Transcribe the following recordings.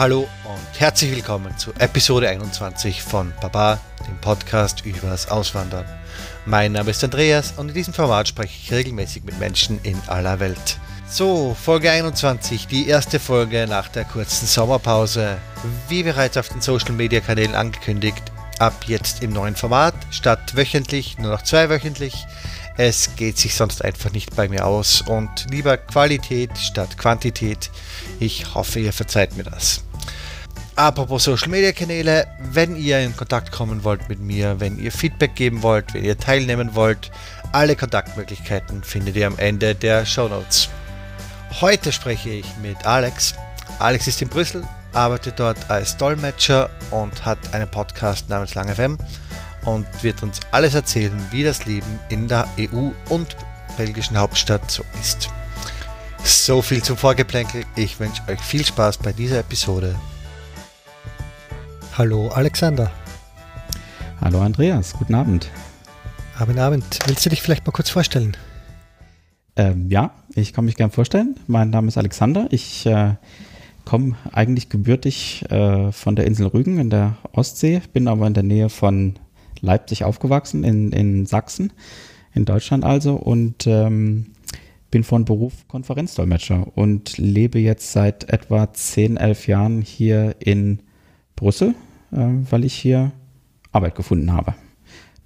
Hallo und herzlich willkommen zu Episode 21 von Papa, dem Podcast übers Auswandern. Mein Name ist Andreas und in diesem Format spreche ich regelmäßig mit Menschen in aller Welt. So, Folge 21, die erste Folge nach der kurzen Sommerpause. Wie bereits auf den Social Media Kanälen angekündigt, ab jetzt im neuen Format, statt wöchentlich, nur noch zweiwöchentlich. Es geht sich sonst einfach nicht bei mir aus und lieber Qualität statt Quantität. Ich hoffe, ihr verzeiht mir das. Apropos Social Media Kanäle, wenn ihr in Kontakt kommen wollt mit mir, wenn ihr Feedback geben wollt, wenn ihr teilnehmen wollt, alle Kontaktmöglichkeiten findet ihr am Ende der Shownotes. Heute spreche ich mit Alex. Alex ist in Brüssel, arbeitet dort als Dolmetscher und hat einen Podcast namens LangeFM und wird uns alles erzählen, wie das Leben in der EU und belgischen Hauptstadt so ist. So viel zum Vorgeplänkel. Ich wünsche euch viel Spaß bei dieser Episode. Hallo Alexander. Hallo Andreas, guten Abend. Abend, Abend. Willst du dich vielleicht mal kurz vorstellen? Ja, ich kann mich gern vorstellen. Mein Name ist Alexander. Ich komme eigentlich gebürtig von der Insel Rügen in der Ostsee, bin aber in der Nähe von Leipzig aufgewachsen, in Sachsen, in Deutschland also, und bin von Beruf Konferenzdolmetscher und lebe jetzt seit etwa 10, 11 Jahren hier in Brüssel, weil ich hier Arbeit gefunden habe.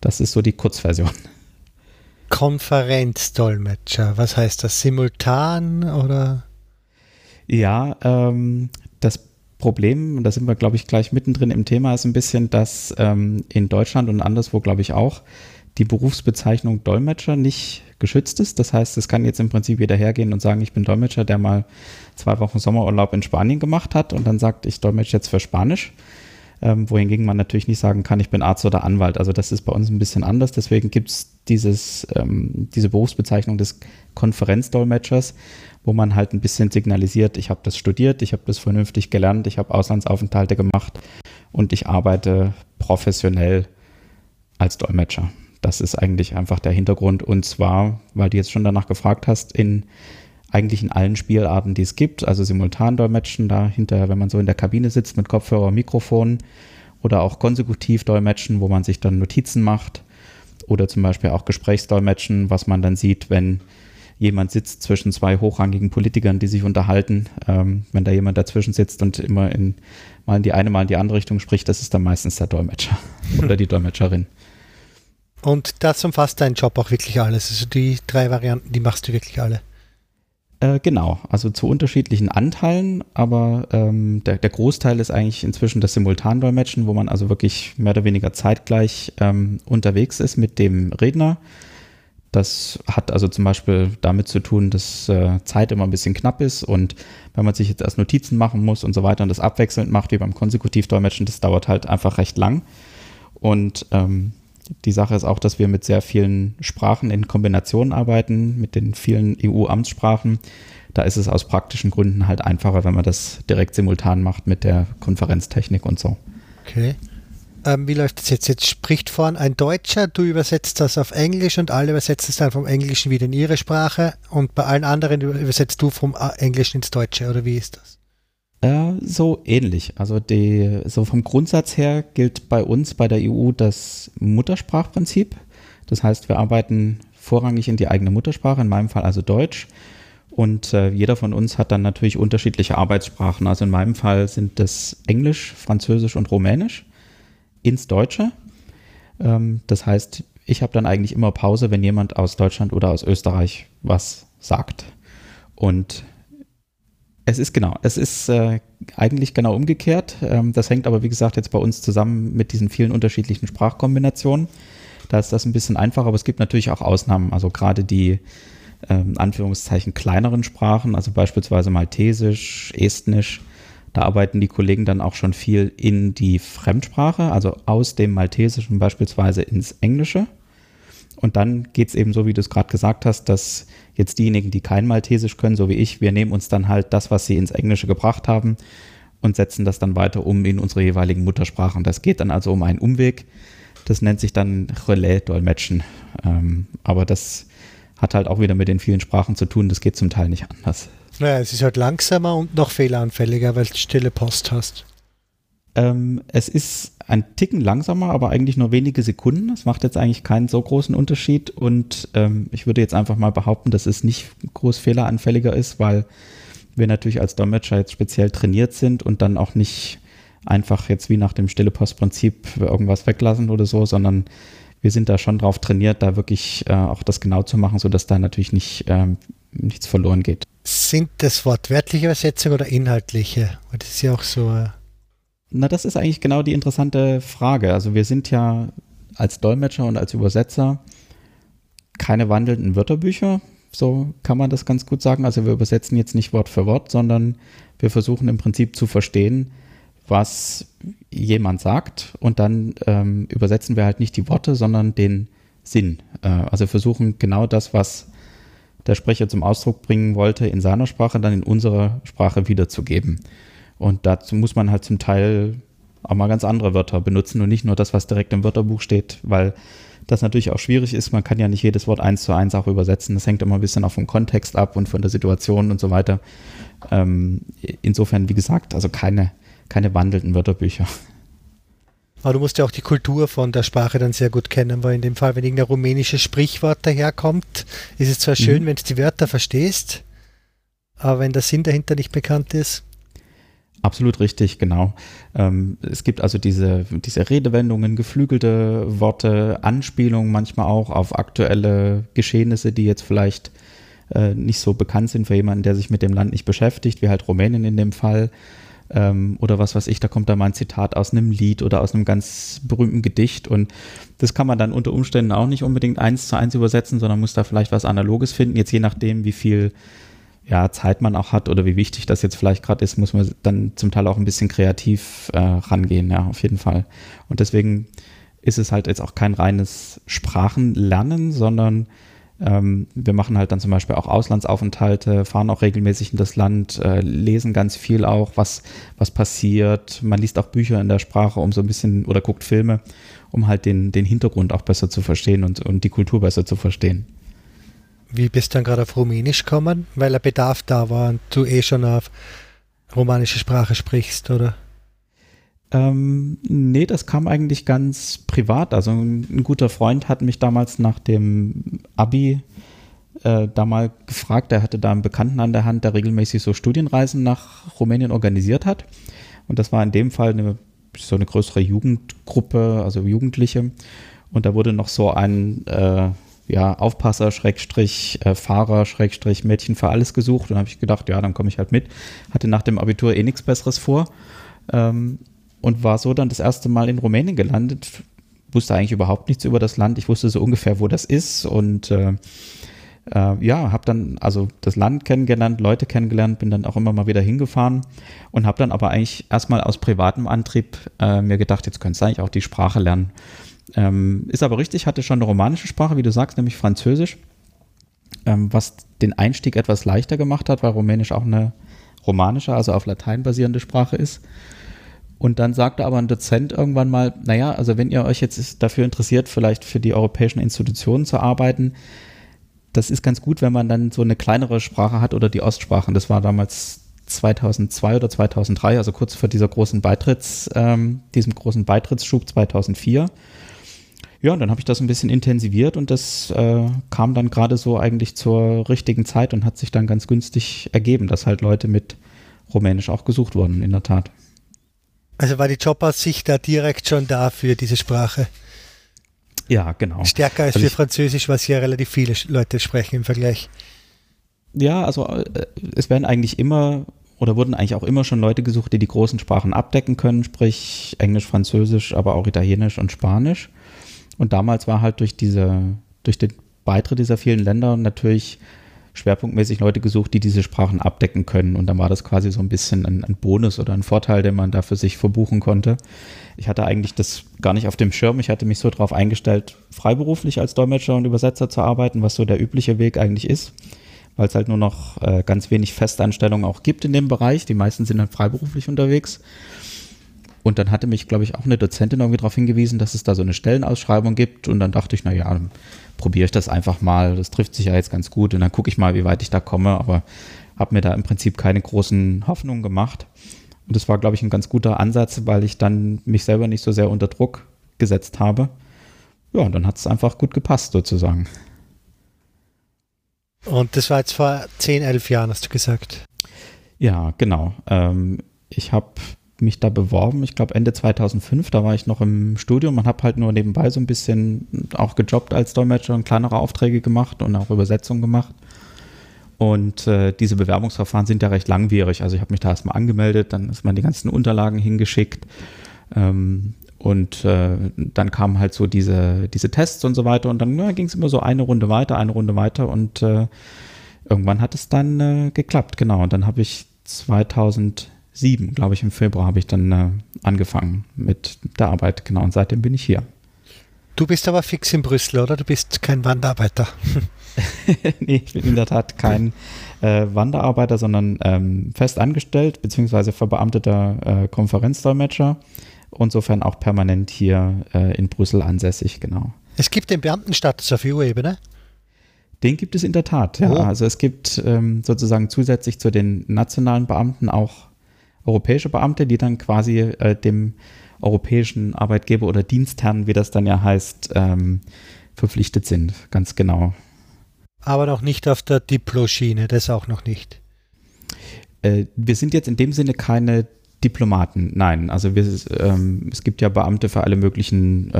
Das ist so die Kurzversion. Konferenzdolmetscher, was heißt das? Simultan oder? Ja, das Problem, und da sind wir, glaube ich, gleich mittendrin im Thema, ist ein bisschen, dass in Deutschland und anderswo, glaube ich, auch die Berufsbezeichnung Dolmetscher nicht geschützt ist. Das heißt, es kann jetzt im Prinzip jeder hergehen und sagen, ich bin Dolmetscher, der mal 2 Wochen Sommerurlaub in Spanien gemacht hat und dann sagt, ich dolmetsche jetzt für Spanisch. Wohingegen man natürlich nicht sagen kann, ich bin Arzt oder Anwalt. Also das ist bei uns ein bisschen anders. Deswegen gibt es diese Berufsbezeichnung des Konferenzdolmetschers, wo man halt ein bisschen signalisiert, ich habe das studiert, ich habe das vernünftig gelernt, ich habe Auslandsaufenthalte gemacht und ich arbeite professionell als Dolmetscher. Das ist eigentlich einfach der Hintergrund, und zwar, weil du jetzt schon danach gefragt hast, eigentlich in allen Spielarten, die es gibt, also simultan dolmetschen, da hinterher, wenn man so in der Kabine sitzt mit Kopfhörer und Mikrofon, oder auch konsekutiv dolmetschen, wo man sich dann Notizen macht, oder zum Beispiel auch Gesprächsdolmetschen, was man dann sieht, wenn jemand sitzt zwischen 2 hochrangigen Politikern, die sich unterhalten, wenn da jemand dazwischen sitzt und immer mal in die eine, mal in die andere Richtung spricht, das ist dann meistens der Dolmetscher oder die Dolmetscherin. Und das umfasst deinen Job auch wirklich alles, also die 3 Varianten, die machst du wirklich alle? Genau, also zu unterschiedlichen Anteilen, aber der Großteil ist eigentlich inzwischen das Simultandolmetschen, wo man also wirklich mehr oder weniger zeitgleich unterwegs ist mit dem Redner. Das hat also zum Beispiel damit zu tun, dass Zeit immer ein bisschen knapp ist, und wenn man sich jetzt erst Notizen machen muss und so weiter und das abwechselnd macht, wie beim Konsekutivdolmetschen, das dauert halt einfach recht lang. Und die Sache ist auch, dass wir mit sehr vielen Sprachen in Kombination arbeiten, mit den vielen EU-Amtssprachen. Da ist es aus praktischen Gründen halt einfacher, wenn man das direkt simultan macht mit der Konferenztechnik und so. Okay. Wie läuft das jetzt? Jetzt spricht vorn ein Deutscher, du übersetzt das auf Englisch und alle übersetzen es dann vom Englischen wieder in ihre Sprache, und bei allen anderen übersetzt du vom Englischen ins Deutsche, oder wie ist das? So ähnlich. Also so vom Grundsatz her gilt bei uns, bei der EU, das Muttersprachprinzip. Das heißt, wir arbeiten vorrangig in die eigene Muttersprache, in meinem Fall also Deutsch. Und jeder von uns hat dann natürlich unterschiedliche Arbeitssprachen. Also in meinem Fall sind das Englisch, Französisch und Rumänisch ins Deutsche. Das heißt, ich habe dann eigentlich immer Pause, wenn jemand aus Deutschland oder aus Österreich was sagt. Und es ist eigentlich genau umgekehrt. Das hängt aber, wie gesagt, jetzt bei uns zusammen mit diesen vielen unterschiedlichen Sprachkombinationen. Da ist das ein bisschen einfacher, aber es gibt natürlich auch Ausnahmen. Also gerade die, Anführungszeichen, kleineren Sprachen, also beispielsweise Maltesisch, Estnisch, da arbeiten die Kollegen dann auch schon viel in die Fremdsprache, also aus dem Maltesischen beispielsweise ins Englische. Und dann geht es eben so, wie du es gerade gesagt hast, dass jetzt diejenigen, die kein Maltesisch können, so wie ich, wir nehmen uns dann halt das, was sie ins Englische gebracht haben, und setzen das dann weiter um in unsere jeweiligen Muttersprachen. Das geht dann also um einen Umweg. Das nennt sich dann Relais-Dolmetschen. Aber das hat halt auch wieder mit den vielen Sprachen zu tun. Das geht zum Teil nicht anders. Naja, es ist halt langsamer und noch fehleranfälliger, weil du stille Post hast. Es ist ein Ticken langsamer, aber eigentlich nur wenige Sekunden. Das macht jetzt eigentlich keinen so großen Unterschied. Und ich würde jetzt einfach mal behaupten, dass es nicht groß fehleranfälliger ist, weil wir natürlich als Dolmetscher jetzt speziell trainiert sind und dann auch nicht einfach jetzt wie nach dem Stille-Post-Prinzip irgendwas weglassen oder so, sondern wir sind da schon drauf trainiert, da wirklich auch das genau zu machen, sodass da natürlich nicht nichts verloren geht. Sind das wortwörtliche Übersetzungen oder inhaltliche? Das ist ja auch so... Na, das ist eigentlich genau die interessante Frage. Also wir sind ja als Dolmetscher und als Übersetzer keine wandelnden Wörterbücher, so kann man das ganz gut sagen. Also wir übersetzen jetzt nicht Wort für Wort, sondern wir versuchen im Prinzip zu verstehen, was jemand sagt, und dann übersetzen wir halt nicht die Worte, sondern den Sinn. Also versuchen genau das, was der Sprecher zum Ausdruck bringen wollte, in seiner Sprache dann in unserer Sprache wiederzugeben. Und dazu muss man halt zum Teil auch mal ganz andere Wörter benutzen und nicht nur das, was direkt im Wörterbuch steht, weil das natürlich auch schwierig ist. Man kann ja nicht jedes Wort 1:1 auch übersetzen. Das hängt immer ein bisschen auch vom Kontext ab und von der Situation und so weiter. Insofern, wie gesagt, also keine wandelnden Wörterbücher. Aber du musst ja auch die Kultur von der Sprache dann sehr gut kennen, weil in dem Fall, wenn irgendein rumänisches Sprichwort daherkommt, ist es zwar schön, wenn du die Wörter verstehst, aber wenn der Sinn dahinter nicht bekannt ist. Absolut richtig, genau. Es gibt also diese Redewendungen, geflügelte Worte, Anspielungen manchmal auch auf aktuelle Geschehnisse, die jetzt vielleicht nicht so bekannt sind für jemanden, der sich mit dem Land nicht beschäftigt, wie halt Rumänien in dem Fall. Oder was weiß ich, da kommt da mal ein Zitat aus einem Lied oder aus einem ganz berühmten Gedicht, und das kann man dann unter Umständen auch nicht unbedingt 1:1 übersetzen, sondern muss da vielleicht was Analoges finden. Jetzt je nachdem, wie viel Zeit man auch hat oder wie wichtig das jetzt vielleicht gerade ist, muss man dann zum Teil auch ein bisschen kreativ rangehen, ja, auf jeden Fall. Und deswegen ist es halt jetzt auch kein reines Sprachenlernen, sondern wir machen halt dann zum Beispiel auch Auslandsaufenthalte, fahren auch regelmäßig in das Land, lesen ganz viel auch, was passiert. Man liest auch Bücher in der Sprache, um so ein bisschen, oder guckt Filme, um halt den Hintergrund auch besser zu verstehen und die Kultur besser zu verstehen. Wie bist du dann gerade auf Rumänisch gekommen? Weil ein Bedarf da war und du schon auf romanische Sprache sprichst, oder? Nee, das kam eigentlich ganz privat. Also ein guter Freund hat mich damals nach dem Abi da mal gefragt. Er hatte da einen Bekannten an der Hand, der regelmäßig so Studienreisen nach Rumänien organisiert hat. Und das war in dem Fall so eine größere Jugendgruppe, also Jugendliche. Und da wurde noch so ein Aufpasser, Schrägstrich, Fahrer, Schrägstrich, Mädchen für alles gesucht. Und dann habe ich gedacht, ja, dann komme ich halt mit. Hatte nach dem Abitur nichts Besseres vor. Und war so dann das erste Mal in Rumänien gelandet, wusste eigentlich überhaupt nichts über das Land. Ich wusste so ungefähr, wo das ist, und habe dann also das Land kennengelernt, Leute kennengelernt, bin dann auch immer mal wieder hingefahren und habe dann aber eigentlich erstmal aus privatem Antrieb mir gedacht, jetzt könntest du eigentlich auch die Sprache lernen. Ist aber richtig, hatte schon eine romanische Sprache, wie du sagst, nämlich Französisch, was den Einstieg etwas leichter gemacht hat, weil Rumänisch auch eine romanische, also auf Latein basierende Sprache ist. Und dann sagte aber ein Dozent irgendwann mal, naja, also wenn ihr euch jetzt dafür interessiert, vielleicht für die europäischen Institutionen zu arbeiten, das ist ganz gut, wenn man dann so eine kleinere Sprache hat oder die Ostsprachen. Das war damals 2002 oder 2003, also kurz vor diesem großen Beitrittsschub 2004. Ja, und dann habe ich das ein bisschen intensiviert, und das kam dann gerade so eigentlich zur richtigen Zeit und hat sich dann ganz günstig ergeben, dass halt Leute mit Rumänisch auch gesucht wurden, in der Tat. Also war die Jobaussicht da direkt schon da für diese Sprache? Ja, genau. Stärker als für Französisch, was hier relativ viele Leute sprechen im Vergleich. Ja, also es werden eigentlich immer oder wurden eigentlich auch immer schon Leute gesucht, die die großen Sprachen abdecken können, sprich Englisch, Französisch, aber auch Italienisch und Spanisch. Und damals war halt durch den Beitritt dieser vielen Länder natürlich schwerpunktmäßig Leute gesucht, die diese Sprachen abdecken können. Und dann war das quasi so ein bisschen ein Bonus oder ein Vorteil, den man da für sich verbuchen konnte. Ich hatte eigentlich das gar nicht auf dem Schirm. Ich hatte mich so darauf eingestellt, freiberuflich als Dolmetscher und Übersetzer zu arbeiten, was so der übliche Weg eigentlich ist, weil es halt nur noch ganz wenig Festanstellungen auch gibt in dem Bereich. Die meisten sind dann freiberuflich unterwegs. Und dann hatte mich, glaube ich, auch eine Dozentin irgendwie darauf hingewiesen, dass es da so eine Stellenausschreibung gibt. Und dann dachte ich, naja, probiere ich das einfach mal. Das trifft sich ja jetzt ganz gut. Und dann gucke ich mal, wie weit ich da komme. Aber habe mir da im Prinzip keine großen Hoffnungen gemacht. Und das war, glaube ich, ein ganz guter Ansatz, weil ich dann mich selber nicht so sehr unter Druck gesetzt habe. Ja, und dann hat es einfach gut gepasst sozusagen. Und das war jetzt vor 10, 11 Jahren, hast du gesagt? Ja, genau. Ich habe mich da beworben, ich glaube Ende 2005, da war ich noch im Studium und habe halt nur nebenbei so ein bisschen auch gejobbt als Dolmetscher und kleinere Aufträge gemacht und auch Übersetzungen gemacht. Und diese Bewerbungsverfahren sind ja recht langwierig. Also ich habe mich da erstmal angemeldet, dann ist man die ganzen Unterlagen hingeschickt und dann kamen halt so diese Tests und so weiter und dann ging es immer so eine Runde weiter und irgendwann hat es dann geklappt, genau. Und dann habe ich 2007, glaube ich, im Februar habe ich dann angefangen mit der Arbeit, genau. Und seitdem bin ich hier. Du bist aber fix in Brüssel, oder? Du bist kein Wanderarbeiter. Nee, ich bin in der Tat kein Wanderarbeiter, sondern fest angestellt, beziehungsweise verbeamteter Konferenzdolmetscher. Insofern auch permanent hier in Brüssel ansässig, genau. Es gibt den Beamtenstatus auf EU-Ebene? Den gibt es in der Tat, ja. Oh. Also es gibt sozusagen zusätzlich zu den nationalen Beamten auch europäische Beamte, die dann quasi dem europäischen Arbeitgeber oder Dienstherren, wie das dann ja heißt, verpflichtet sind, ganz genau. Aber noch nicht auf der Diplo-Schiene, das auch noch nicht. Wir sind jetzt in dem Sinne keine Diplomaten, nein. Also es gibt ja Beamte für alle möglichen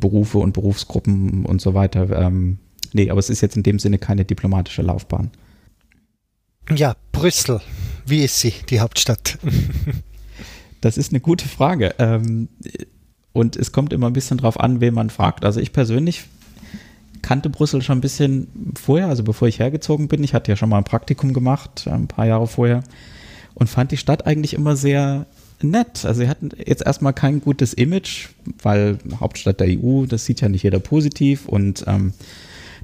Berufe und Berufsgruppen und so weiter. Nee, aber es ist jetzt in dem Sinne keine diplomatische Laufbahn. Ja, Brüssel, wie ist sie, die Hauptstadt? Das ist eine gute Frage. Und es kommt immer ein bisschen drauf an, wen man fragt. Also ich persönlich kannte Brüssel schon ein bisschen vorher, also bevor ich hergezogen bin. Ich hatte ja schon mal ein Praktikum gemacht, ein paar Jahre vorher, und fand die Stadt eigentlich immer sehr nett. Also sie hatten jetzt erstmal kein gutes Image, weil Hauptstadt der EU, das sieht ja nicht jeder positiv. Und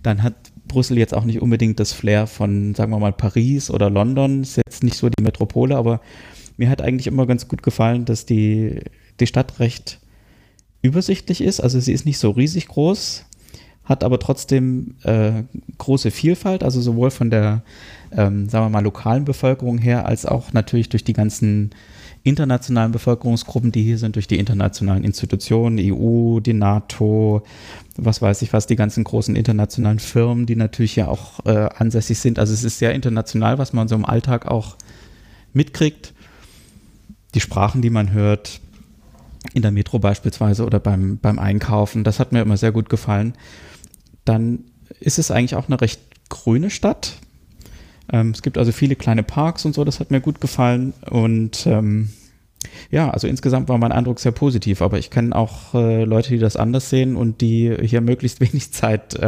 dann hat Brüssel jetzt auch nicht unbedingt das Flair von, sagen wir mal, Paris oder London. Ist jetzt nicht so die Metropole, aber mir hat eigentlich immer ganz gut gefallen, dass die Stadt recht übersichtlich ist. Also sie ist nicht so riesig groß, hat aber trotzdem große Vielfalt, also sowohl von der, sagen wir mal, lokalen Bevölkerung her, als auch natürlich durch die ganzen internationalen Bevölkerungsgruppen, die hier sind, durch die internationalen Institutionen, EU, die NATO, was weiß ich was, die ganzen großen internationalen Firmen, die natürlich ja auch ansässig sind. Also es ist sehr international, was man so im Alltag auch mitkriegt. Die Sprachen, die man hört, in der Metro beispielsweise oder beim Einkaufen, das hat mir immer sehr gut gefallen. Dann ist es eigentlich auch eine recht grüne Stadt. Es gibt also viele kleine Parks und so, das hat mir gut gefallen. Und ja, also insgesamt war mein Eindruck sehr positiv. Aber ich kenne auch Leute, die das anders sehen und die hier möglichst wenig Zeit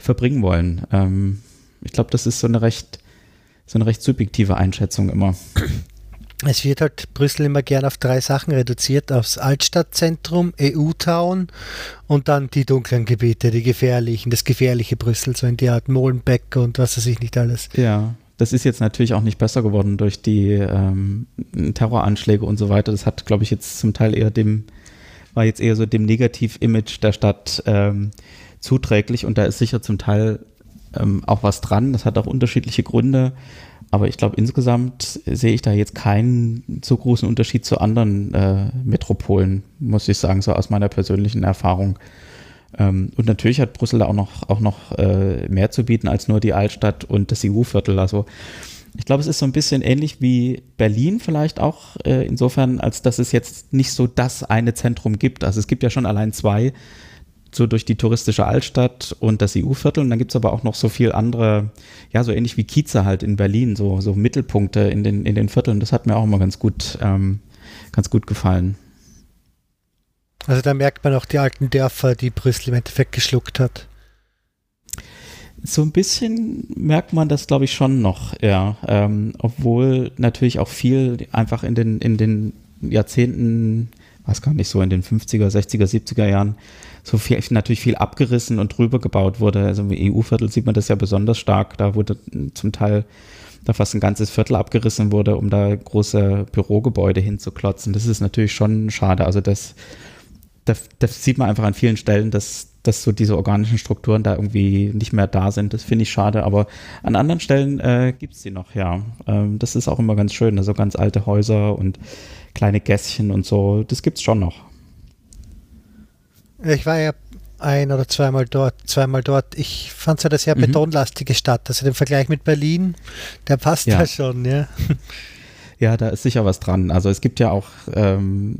verbringen wollen. Ich glaube, das ist so eine recht subjektive Einschätzung immer. Es wird halt Brüssel immer gern auf 3 Sachen reduziert, aufs Altstadtzentrum, EU-Town und dann die dunklen Gebiete, die gefährlichen, das gefährliche Brüssel, so in die Art Molenbeek und was weiß ich nicht alles. Ja, das ist jetzt natürlich auch nicht besser geworden durch die Terroranschläge und so weiter. Das hat, glaube ich, jetzt zum Teil eher war jetzt eher so dem Negativ-Image der Stadt zuträglich, und da ist sicher zum Teil auch was dran. Das hat auch unterschiedliche Gründe. Aber ich glaube, insgesamt sehe ich da jetzt keinen so großen Unterschied zu anderen Metropolen, muss ich sagen, so aus meiner persönlichen Erfahrung. Und natürlich hat Brüssel da auch noch mehr zu bieten als nur die Altstadt und das EU-Viertel. Also ich glaube, es ist so ein bisschen ähnlich wie Berlin vielleicht auch, insofern, als dass es jetzt nicht so das eine Zentrum gibt. Also es gibt ja schon allein 2, so durch die touristische Altstadt und das EU-Viertel, und dann gibt es aber auch noch so viel andere, ja, so ähnlich wie Kieze halt in Berlin, so Mittelpunkte in den Vierteln. Das hat mir auch immer ganz gut gefallen. Also da merkt man auch die alten Dörfer, die Brüssel im Endeffekt geschluckt hat. So ein bisschen merkt man das, glaube ich, schon noch, ja. Obwohl natürlich auch viel einfach in den Jahrzehnten, weiß gar nicht, so in den 50er, 60er, 70er Jahren so viel, natürlich viel abgerissen und drüber gebaut wurde. Also im EU-Viertel sieht man das ja besonders stark. Da wurde zum Teil da fast ein ganzes Viertel abgerissen wurde, um da große Bürogebäude hinzuklotzen. Das ist natürlich schon schade. Also das sieht man einfach an vielen Stellen, dass dass so diese organischen Strukturen da irgendwie nicht mehr da sind. Das finde ich schade, aber an anderen Stellen gibt es die noch, ja. Das ist auch immer ganz schön, also ganz alte Häuser und kleine Gässchen und so, das gibt es schon noch. Ich war ja ein- oder zweimal dort. Ich fand es ja eine sehr betonlastige Stadt, also den Vergleich mit Berlin, der passt ja da schon, ja. Ja, da ist sicher was dran. Also es gibt ja auch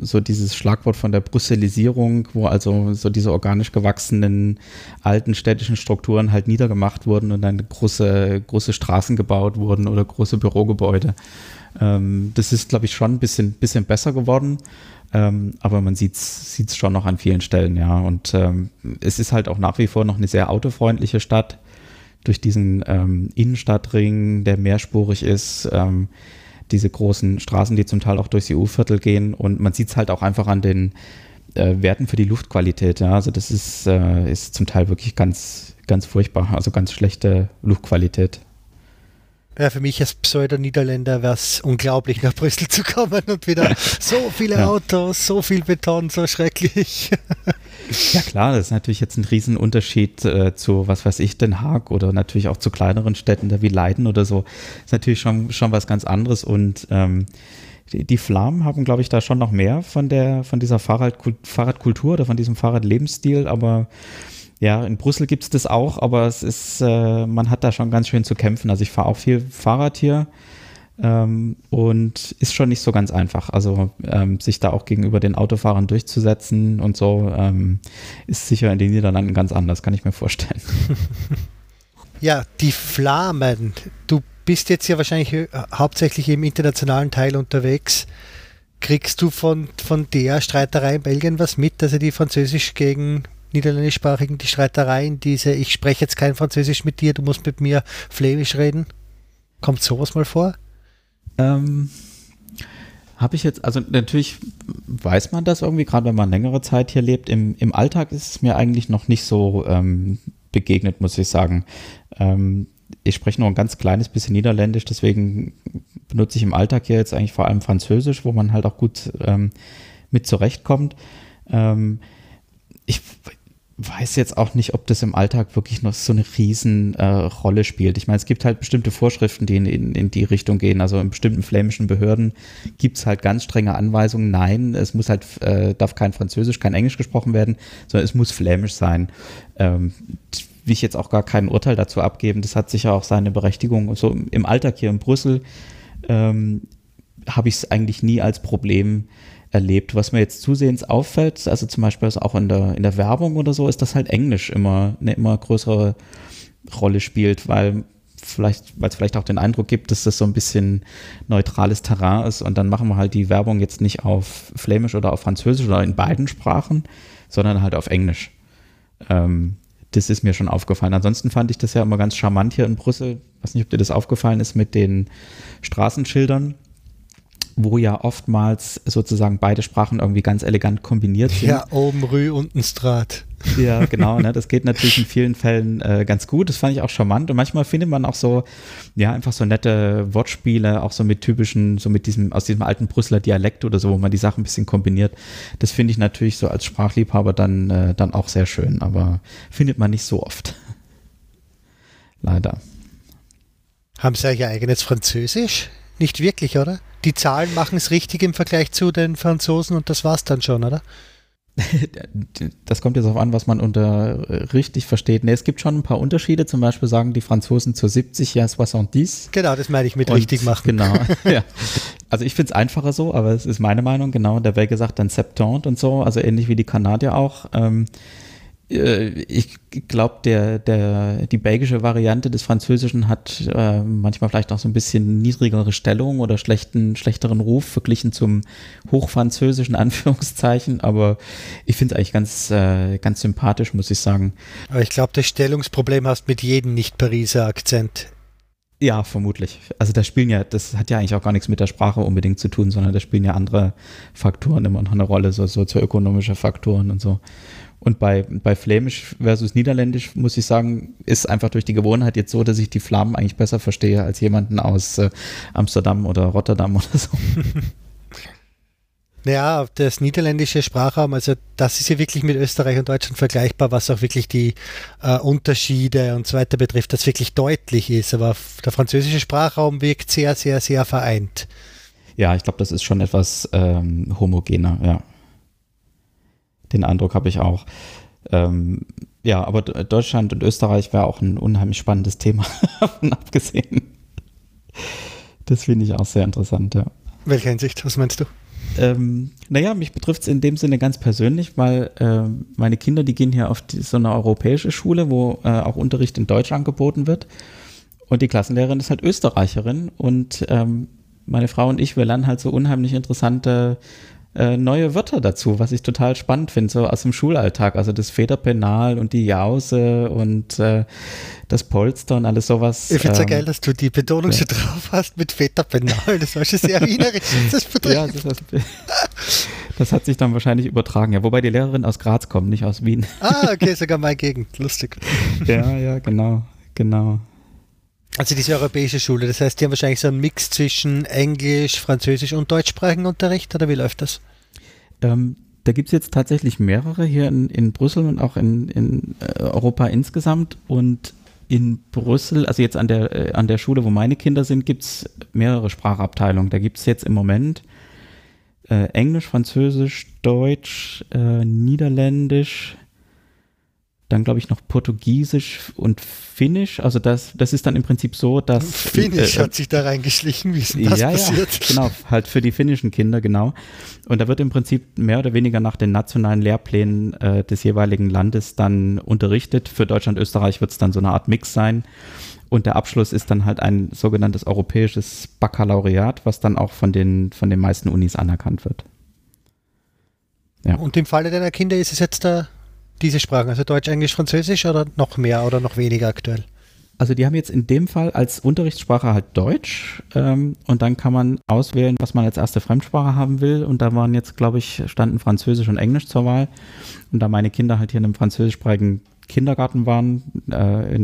so dieses Schlagwort von der Brüsselisierung, wo also so diese organisch gewachsenen alten städtischen Strukturen halt niedergemacht wurden und dann große Straßen gebaut wurden oder große Bürogebäude. Das ist, glaube ich, schon ein bisschen besser geworden, aber man sieht's schon noch an vielen Stellen, ja. Und es ist halt auch nach wie vor noch eine sehr autofreundliche Stadt durch diesen Innenstadtring, der mehrspurig ist, diese großen Straßen, die zum Teil auch durchs EU-Viertel gehen, und man sieht es halt auch einfach an den Werten für die Luftqualität. Ja? Also das ist zum Teil wirklich ganz, ganz furchtbar, also ganz schlechte Luftqualität. Ja, für mich als Pseudo-Niederländer wäre es unglaublich, nach Brüssel zu kommen und wieder so viele Autos, so viel Beton, so schrecklich. Ja klar, das ist natürlich jetzt ein Riesenunterschied zu, was weiß ich, Den Haag oder natürlich auch zu kleineren Städten da wie Leiden oder so. Ist natürlich schon was ganz anderes, und die Flamen haben, glaube ich, da schon noch mehr von dieser Fahrradkultur oder von diesem Fahrradlebensstil, aber ja, in Brüssel gibt es das auch, aber es ist, man hat da schon ganz schön zu kämpfen. Also ich fahre auch viel Fahrrad hier und ist schon nicht so ganz einfach. Also sich da auch gegenüber den Autofahrern durchzusetzen und so, ist sicher in den Niederlanden ganz anders, kann ich mir vorstellen. Ja, die Flamen. Du bist jetzt ja wahrscheinlich hauptsächlich im internationalen Teil unterwegs. Kriegst du von der Streiterei in Belgien was mit, also die Französisch gegen niederländischsprachigen, die Streitereien, diese ich spreche jetzt kein Französisch mit dir, du musst mit mir flämisch reden? Kommt sowas mal vor? Habe ich jetzt, also natürlich weiß man das irgendwie, gerade wenn man längere Zeit hier lebt, im Alltag ist es mir eigentlich noch nicht so begegnet, muss ich sagen. Ich spreche nur ein ganz kleines bisschen Niederländisch, deswegen benutze ich im Alltag hier jetzt eigentlich vor allem Französisch, wo man halt auch gut mit zurechtkommt. Ich weiß jetzt auch nicht, ob das im Alltag wirklich noch so eine Riesenrolle spielt. Ich meine, es gibt halt bestimmte Vorschriften, die in die Richtung gehen. Also in bestimmten flämischen Behörden gibt es halt ganz strenge Anweisungen. Nein, es muss halt, darf kein Französisch, kein Englisch gesprochen werden, sondern es muss flämisch sein. Will ich jetzt auch gar kein Urteil dazu abgeben. Das hat sicher auch seine Berechtigung. So im Alltag hier in Brüssel habe ich es eigentlich nie als Problem erlebt. Was mir jetzt zusehends auffällt, also zum Beispiel also auch in der Werbung oder so, ist, dass halt Englisch eine immer größere Rolle spielt, weil es vielleicht auch den Eindruck gibt, dass das so ein bisschen neutrales Terrain ist, und dann machen wir halt die Werbung jetzt nicht auf Flämisch oder auf Französisch oder in beiden Sprachen, sondern halt auf Englisch. Das ist mir schon aufgefallen. Ansonsten fand ich das ja immer ganz charmant hier in Brüssel. Ich weiß nicht, ob dir das aufgefallen ist mit den Straßenschildern, wo ja oftmals sozusagen beide Sprachen irgendwie ganz elegant kombiniert sind. Ja, oben Rü, unten Strat. Ja, genau. Ne? Das geht natürlich in vielen Fällen ganz gut. Das fand ich auch charmant. Und manchmal findet man auch so, ja, einfach so nette Wortspiele, auch so mit typischen, so mit diesem, aus diesem alten Brüsseler Dialekt oder so, wo man die Sachen ein bisschen kombiniert. Das finde ich natürlich so als Sprachliebhaber dann auch sehr schön. Aber findet man nicht so oft. Leider. Haben Sie ja Ihr eigenes Französisch? Nicht wirklich, oder? Die Zahlen machen es richtig im Vergleich zu den Franzosen, und das war's dann schon, oder? Das kommt jetzt darauf an, was man unter richtig versteht. Ne, es gibt schon ein paar Unterschiede. Zum Beispiel sagen die Franzosen zu 70, ja, 70. Genau, das meine ich mit und richtig machen. Genau, ja. Also ich finde es einfacher so, aber es ist meine Meinung, genau. Der Belgier sagt dann 70 und so, also ähnlich wie die Kanadier auch. Ich glaube, die belgische Variante des Französischen hat manchmal vielleicht auch so ein bisschen niedrigere Stellung oder schlechteren Ruf verglichen zum Hochfranzösischen, Anführungszeichen, aber ich finde es eigentlich ganz sympathisch, muss ich sagen. Aber ich glaube, das Stellungsproblem hast mit jedem Nicht-Pariser Akzent. Ja, vermutlich. Also da spielen ja, das hat ja eigentlich auch gar nichts mit der Sprache unbedingt zu tun, sondern da spielen ja andere Faktoren immer noch eine Rolle, so sozioökonomische Faktoren und so. Und bei Flämisch versus Niederländisch, muss ich sagen, ist einfach durch die Gewohnheit jetzt so, dass ich die Flamen eigentlich besser verstehe als jemanden aus Amsterdam oder Rotterdam oder so. Naja, das niederländische Sprachraum, also das ist ja wirklich mit Österreich und Deutschland vergleichbar, was auch wirklich die Unterschiede und so weiter betrifft, das wirklich deutlich ist. Aber der französische Sprachraum wirkt sehr, sehr, sehr vereint. Ja, ich glaube, das ist schon etwas homogener, ja. Den Eindruck habe ich auch. Ja, aber Deutschland und Österreich wäre auch ein unheimlich spannendes Thema, davon abgesehen. Das finde ich auch sehr interessant, ja. Welche Hinsicht? Was meinst du? Naja, mich betrifft es in dem Sinne ganz persönlich, weil meine Kinder, die gehen hier auf so eine europäische Schule, wo auch Unterricht in Deutsch angeboten wird. Und die Klassenlehrerin ist halt Österreicherin. Und meine Frau und ich, wir lernen halt so unheimlich interessante neue Wörter dazu, was ich total spannend finde, so aus dem Schulalltag, also das Federpenal und die Jause und das Polster und alles sowas. Ich finde es ja geil, dass du die Betonung schon drauf hast mit Federpenal, das war schon sehr wienerisch, das betrifft. Ja, das hat sich dann wahrscheinlich übertragen, ja, wobei die Lehrerin aus Graz kommt, nicht aus Wien. Ah, okay, sogar meine Gegend, lustig. Ja, genau. Also diese europäische Schule, das heißt, die haben wahrscheinlich so einen Mix zwischen Englisch, Französisch und deutschsprachigen Unterricht, oder wie läuft das? Da gibt es jetzt tatsächlich mehrere hier in Brüssel und auch in Europa insgesamt. Und in Brüssel, also jetzt an der Schule, wo meine Kinder sind, gibt es mehrere Sprachabteilungen. Da gibt es jetzt im Moment Englisch, Französisch, Deutsch, Niederländisch, dann glaube ich noch Portugiesisch und Finnisch, also das ist dann im Prinzip so, dass... Finnisch hat sich da reingeschlichen, wie ist denn das passiert? Ja, genau, halt für die finnischen Kinder, genau. Und da wird im Prinzip mehr oder weniger nach den nationalen Lehrplänen des jeweiligen Landes dann unterrichtet. Für Deutschland, Österreich wird es dann so eine Art Mix sein. Und der Abschluss ist dann halt ein sogenanntes europäisches Baccalaureat, was dann auch von den meisten Unis anerkannt wird. Ja. Und im Falle deiner Kinder ist es jetzt da... Diese Sprachen, also Deutsch, Englisch, Französisch oder noch mehr oder noch weniger aktuell? Also die haben jetzt in dem Fall als Unterrichtssprache halt Deutsch und dann kann man auswählen, was man als erste Fremdsprache haben will und da waren jetzt, glaube ich, standen Französisch und Englisch zur Wahl und da meine Kinder halt hier in einem französischsprachigen Kindergarten waren,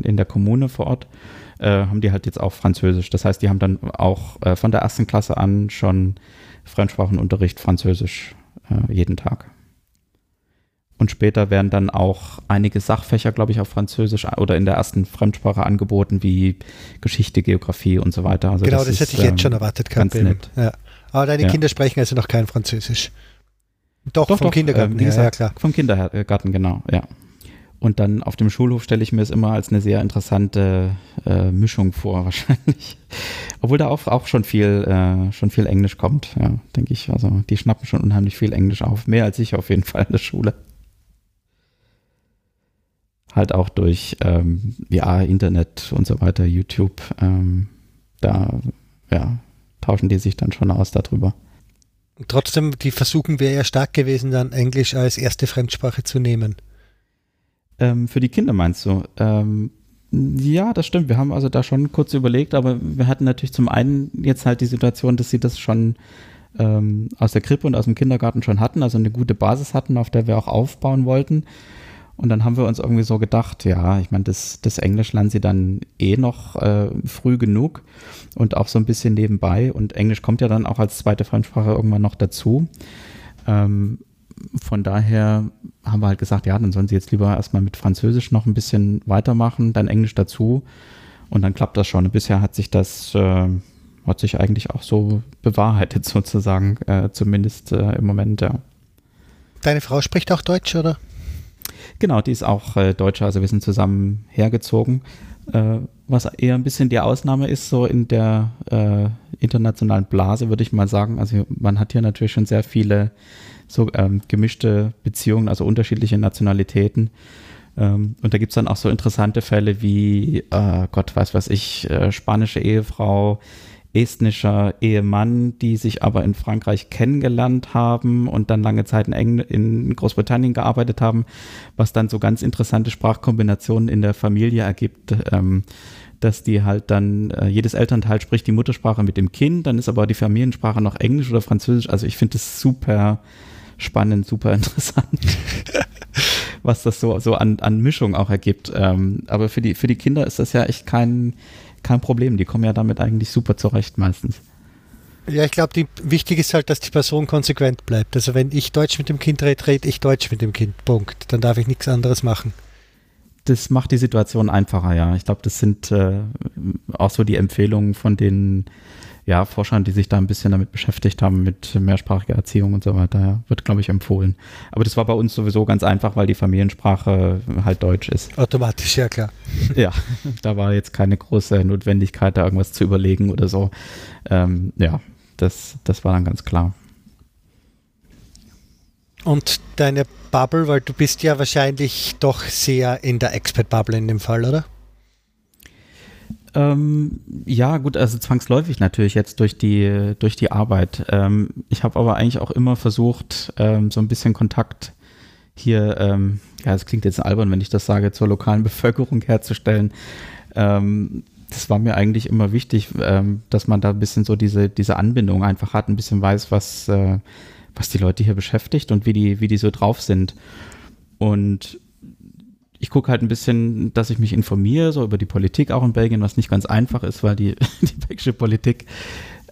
in der Kommune vor Ort, haben die halt jetzt auch Französisch. Das heißt, die haben dann auch von der ersten Klasse an schon Fremdsprachenunterricht Französisch jeden Tag. Und später werden dann auch einige Sachfächer, glaube ich, auf Französisch oder in der ersten Fremdsprache angeboten, wie Geschichte, Geografie und so weiter. Also genau, das hätte ich jetzt schon erwartet. Ganz nett. Ja. Aber deine Kinder sprechen also noch kein Französisch. Doch vom Kindergarten, wie gesagt, ja, klar. Vom Kindergarten, genau, ja. Und dann auf dem Schulhof stelle ich mir es immer als eine sehr interessante Mischung vor, wahrscheinlich. Obwohl da auch schon viel Englisch kommt, ja, denke ich. Also die schnappen schon unheimlich viel Englisch auf, mehr als ich auf jeden Fall in der Schule. Halt auch durch Internet und so weiter, YouTube, tauschen die sich dann schon aus darüber. Trotzdem, die Versuchung wäre ja stark gewesen, dann Englisch als erste Fremdsprache zu nehmen. Für die Kinder meinst du? Ja, das stimmt. Wir haben also da schon kurz überlegt, aber wir hatten natürlich zum einen jetzt halt die Situation, dass sie das schon aus der Krippe und aus dem Kindergarten schon hatten, also eine gute Basis hatten, auf der wir auch aufbauen wollten. Und dann haben wir uns irgendwie so gedacht, ja, ich meine, das Englisch lernen sie dann noch früh genug und auch so ein bisschen nebenbei. Und Englisch kommt ja dann auch als zweite Fremdsprache irgendwann noch dazu. Von daher haben wir halt gesagt, ja, dann sollen sie jetzt lieber erstmal mit Französisch noch ein bisschen weitermachen, dann Englisch dazu. Und dann klappt das schon. Und bisher hat sich das eigentlich auch so bewahrheitet sozusagen, zumindest im Moment, ja. Deine Frau spricht auch Deutsch, oder? Genau, die ist auch Deutsche, also wir sind zusammen hergezogen, was eher ein bisschen die Ausnahme ist, so in der internationalen Blase, würde ich mal sagen. Also man hat hier natürlich schon sehr viele so gemischte Beziehungen, also unterschiedliche Nationalitäten. Und da gibt es dann auch so interessante Fälle wie, spanische Ehefrau, estnischer Ehemann, die sich aber in Frankreich kennengelernt haben und dann lange Zeit in Großbritannien gearbeitet haben, was dann so ganz interessante Sprachkombinationen in der Familie ergibt, dass die halt dann, jedes Elternteil spricht die Muttersprache mit dem Kind, dann ist aber die Familiensprache noch Englisch oder Französisch. Also ich finde das super spannend, super interessant, was das so an Mischung auch ergibt. Aber für die Kinder ist das ja echt kein Problem, die kommen ja damit eigentlich super zurecht meistens. Ja, ich glaube, wichtig ist halt, dass die Person konsequent bleibt. Also wenn ich Deutsch mit dem Kind rede, rede ich Deutsch mit dem Kind, Punkt. Dann darf ich nichts anderes machen. Das macht die Situation einfacher, ja. Ich glaube, das sind auch so die Empfehlungen von den Forschern, die sich da ein bisschen damit beschäftigt haben, mit mehrsprachiger Erziehung und so weiter. Ja. Wird, glaube ich, empfohlen. Aber das war bei uns sowieso ganz einfach, weil die Familiensprache halt Deutsch ist. Automatisch, ja klar. Ja, da war jetzt keine große Notwendigkeit, da irgendwas zu überlegen oder so. Das war dann ganz klar. Und deine Bubble, weil du bist ja wahrscheinlich doch sehr in der Expat-Bubble in dem Fall, oder? Ja, gut, also zwangsläufig natürlich jetzt durch die Arbeit. Ich habe aber eigentlich auch immer versucht, so ein bisschen Kontakt hier, es klingt jetzt albern, wenn ich das sage, zur lokalen Bevölkerung herzustellen. Das war mir eigentlich immer wichtig, dass man da ein bisschen so diese Anbindung einfach hat, ein bisschen weiß, was die Leute hier beschäftigt und wie die so drauf sind. Und ich gucke halt ein bisschen, dass ich mich informiere, so über die Politik auch in Belgien, was nicht ganz einfach ist, weil die belgische Politik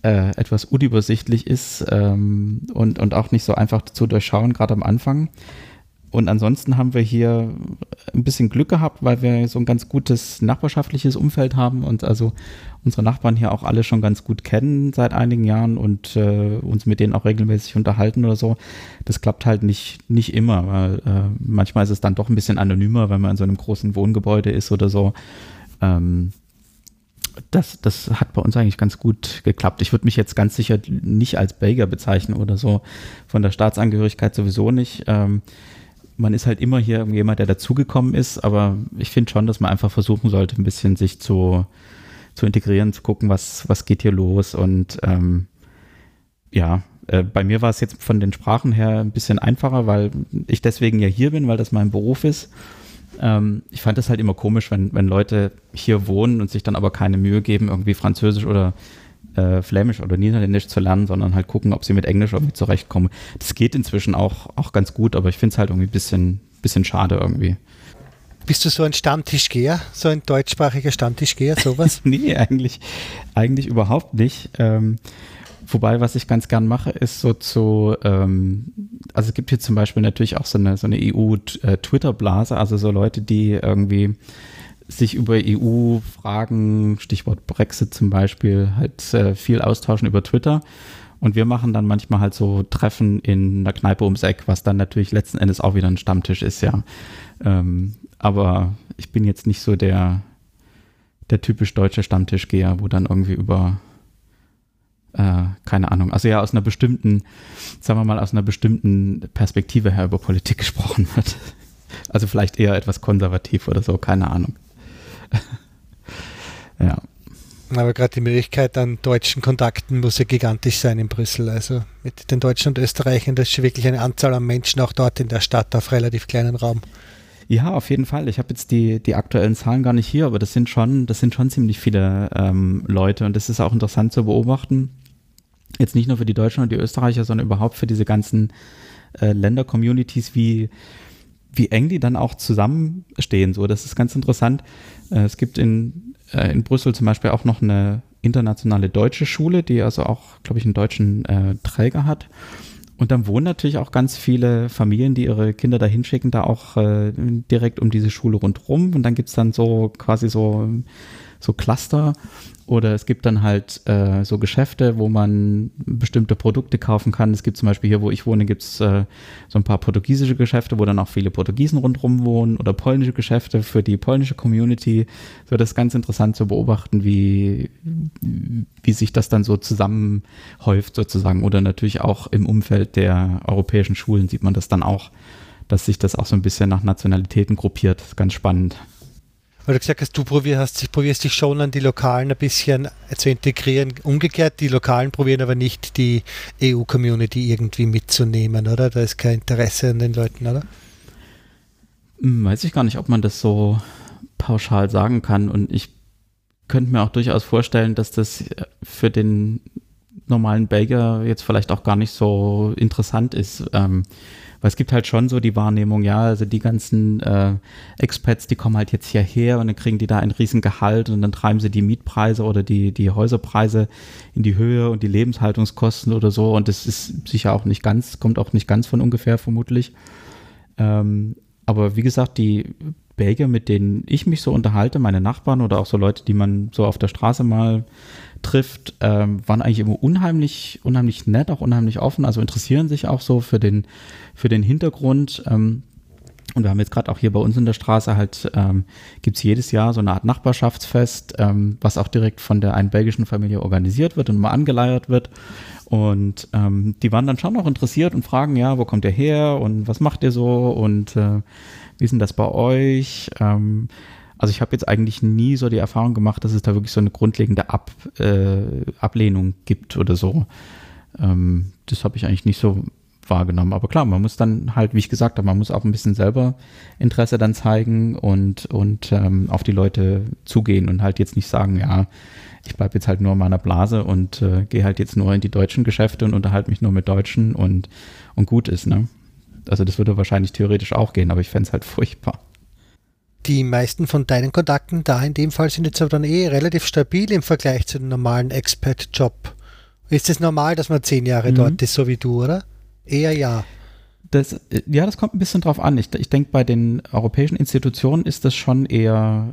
etwas unübersichtlich ist und auch nicht so einfach zu durchschauen, gerade am Anfang. Und ansonsten haben wir hier ein bisschen Glück gehabt, weil wir so ein ganz gutes nachbarschaftliches Umfeld haben und also unsere Nachbarn hier auch alle schon ganz gut kennen seit einigen Jahren und uns mit denen auch regelmäßig unterhalten oder so. Das klappt halt nicht immer, weil manchmal ist es dann doch ein bisschen anonymer, wenn man in so einem großen Wohngebäude ist oder so. Das hat bei uns eigentlich ganz gut geklappt. Ich würde mich jetzt ganz sicher nicht als Belgier bezeichnen oder so, von der Staatsangehörigkeit sowieso nicht. Man ist halt immer hier jemand, der dazugekommen ist, aber ich finde schon, dass man einfach versuchen sollte, ein bisschen sich zu integrieren, zu gucken, was geht hier los. Und bei mir war es jetzt von den Sprachen her ein bisschen einfacher, weil ich deswegen ja hier bin, weil das mein Beruf ist. Ich fand das halt immer komisch, wenn Leute hier wohnen und sich dann aber keine Mühe geben, irgendwie Französisch oder Flämisch oder Niederländisch zu lernen, sondern halt gucken, ob sie mit Englisch irgendwie zurechtkommen. Das geht inzwischen auch ganz gut, aber ich finde es halt irgendwie ein bisschen schade irgendwie. Bist du so ein Stammtischgeher, so ein deutschsprachiger Stammtischgeher, sowas? Nee, eigentlich überhaupt nicht. Wobei, was ich ganz gern mache, ist so also es gibt hier zum Beispiel natürlich auch so eine EU-Twitter-Blase, also so Leute, die irgendwie sich über EU-Fragen, Stichwort Brexit zum Beispiel, halt viel austauschen über Twitter. Und wir machen dann manchmal halt so Treffen in einer Kneipe ums Eck, was dann natürlich letzten Endes auch wieder ein Stammtisch ist, ja. Aber ich bin jetzt nicht so der typisch deutsche Stammtischgeher, wo dann irgendwie über keine Ahnung, also ja aus einer bestimmten, sagen wir mal, aus einer bestimmten Perspektive her über Politik gesprochen wird. Also vielleicht eher etwas konservativ oder so, keine Ahnung. Ja. Aber gerade die Möglichkeit an deutschen Kontakten muss ja gigantisch sein in Brüssel. Also mit den Deutschen und Österreichern, das ist schon wirklich eine Anzahl an Menschen auch dort in der Stadt auf relativ kleinen Raum. Ja, auf jeden Fall. Ich habe jetzt die aktuellen Zahlen gar nicht hier, aber das sind schon ziemlich viele Leute und das ist auch interessant zu beobachten. Jetzt nicht nur für die Deutschen und die Österreicher, sondern überhaupt für diese ganzen Länder-Communities, wie eng die dann auch zusammenstehen. So, das ist ganz interessant. Es gibt in Brüssel zum Beispiel auch noch eine internationale deutsche Schule, die also auch, glaube ich, einen deutschen Träger hat. Und dann wohnen natürlich auch ganz viele Familien, die ihre Kinder da hinschicken, da auch direkt um diese Schule rundherum. Und dann gibt es dann so quasi so Cluster. Oder es gibt dann halt so Geschäfte, wo man bestimmte Produkte kaufen kann. Es gibt zum Beispiel hier, wo ich wohne, gibt es so ein paar portugiesische Geschäfte, wo dann auch viele Portugiesen rundherum wohnen oder polnische Geschäfte für die polnische Community. So, das ist ganz interessant zu beobachten, wie sich das dann so zusammenhäuft sozusagen. Oder natürlich auch im Umfeld der europäischen Schulen sieht man das dann auch, dass sich das auch so ein bisschen nach Nationalitäten gruppiert. Das ist ganz spannend. Weil du gesagt hast, du probierst dich schon an die Lokalen ein bisschen zu integrieren. Umgekehrt, die Lokalen probieren aber nicht die EU-Community irgendwie mitzunehmen, oder? Da ist kein Interesse an den Leuten, oder? Weiß ich gar nicht, ob man das so pauschal sagen kann. Und ich könnte mir auch durchaus vorstellen, dass das für den normalen Belgier jetzt vielleicht auch gar nicht so interessant ist, Weil es gibt halt schon so die Wahrnehmung, ja, also die ganzen Expats, die kommen halt jetzt hierher und dann kriegen die da ein Riesengehalt und dann treiben sie die Mietpreise oder die Häuserpreise in die Höhe und die Lebenshaltungskosten oder so. Und das ist sicher auch nicht ganz, kommt auch nicht ganz von ungefähr vermutlich. Aber wie gesagt, die Belgier, mit denen ich mich so unterhalte, meine Nachbarn oder auch so Leute, die man so auf der Straße mal trifft, waren eigentlich immer unheimlich nett, auch unheimlich offen, also interessieren sich auch so für den Hintergrund. Und wir haben jetzt gerade auch hier bei uns in der Straße halt, gibt es jedes Jahr so eine Art Nachbarschaftsfest, was auch direkt von der einen belgischen Familie organisiert wird und mal angeleiert wird. Und die waren dann schon noch interessiert und fragen, ja, wo kommt ihr her und was macht ihr so und wie ist denn das bei euch? Also ich habe jetzt eigentlich nie so die Erfahrung gemacht, dass es da wirklich so eine grundlegende Ablehnung gibt oder so. Das habe ich eigentlich nicht so wahrgenommen. Aber klar, man muss dann halt, wie ich gesagt habe, man muss auch ein bisschen selber Interesse dann zeigen und auf die Leute zugehen und halt jetzt nicht sagen, ja, ich bleibe jetzt halt nur in meiner Blase und gehe halt jetzt nur in die deutschen Geschäfte und unterhalte mich nur mit Deutschen und gut ist, ne? Also das würde wahrscheinlich theoretisch auch gehen, aber ich fände es halt furchtbar. Die meisten von deinen Kontakten da in dem Fall sind jetzt aber dann relativ stabil im Vergleich zu dem normalen Expat-Job. Ist es normal, dass man 10 Jahre dort ist, so wie du, oder? Eher ja. Das kommt ein bisschen drauf an. Ich denke, bei den europäischen Institutionen ist das schon eher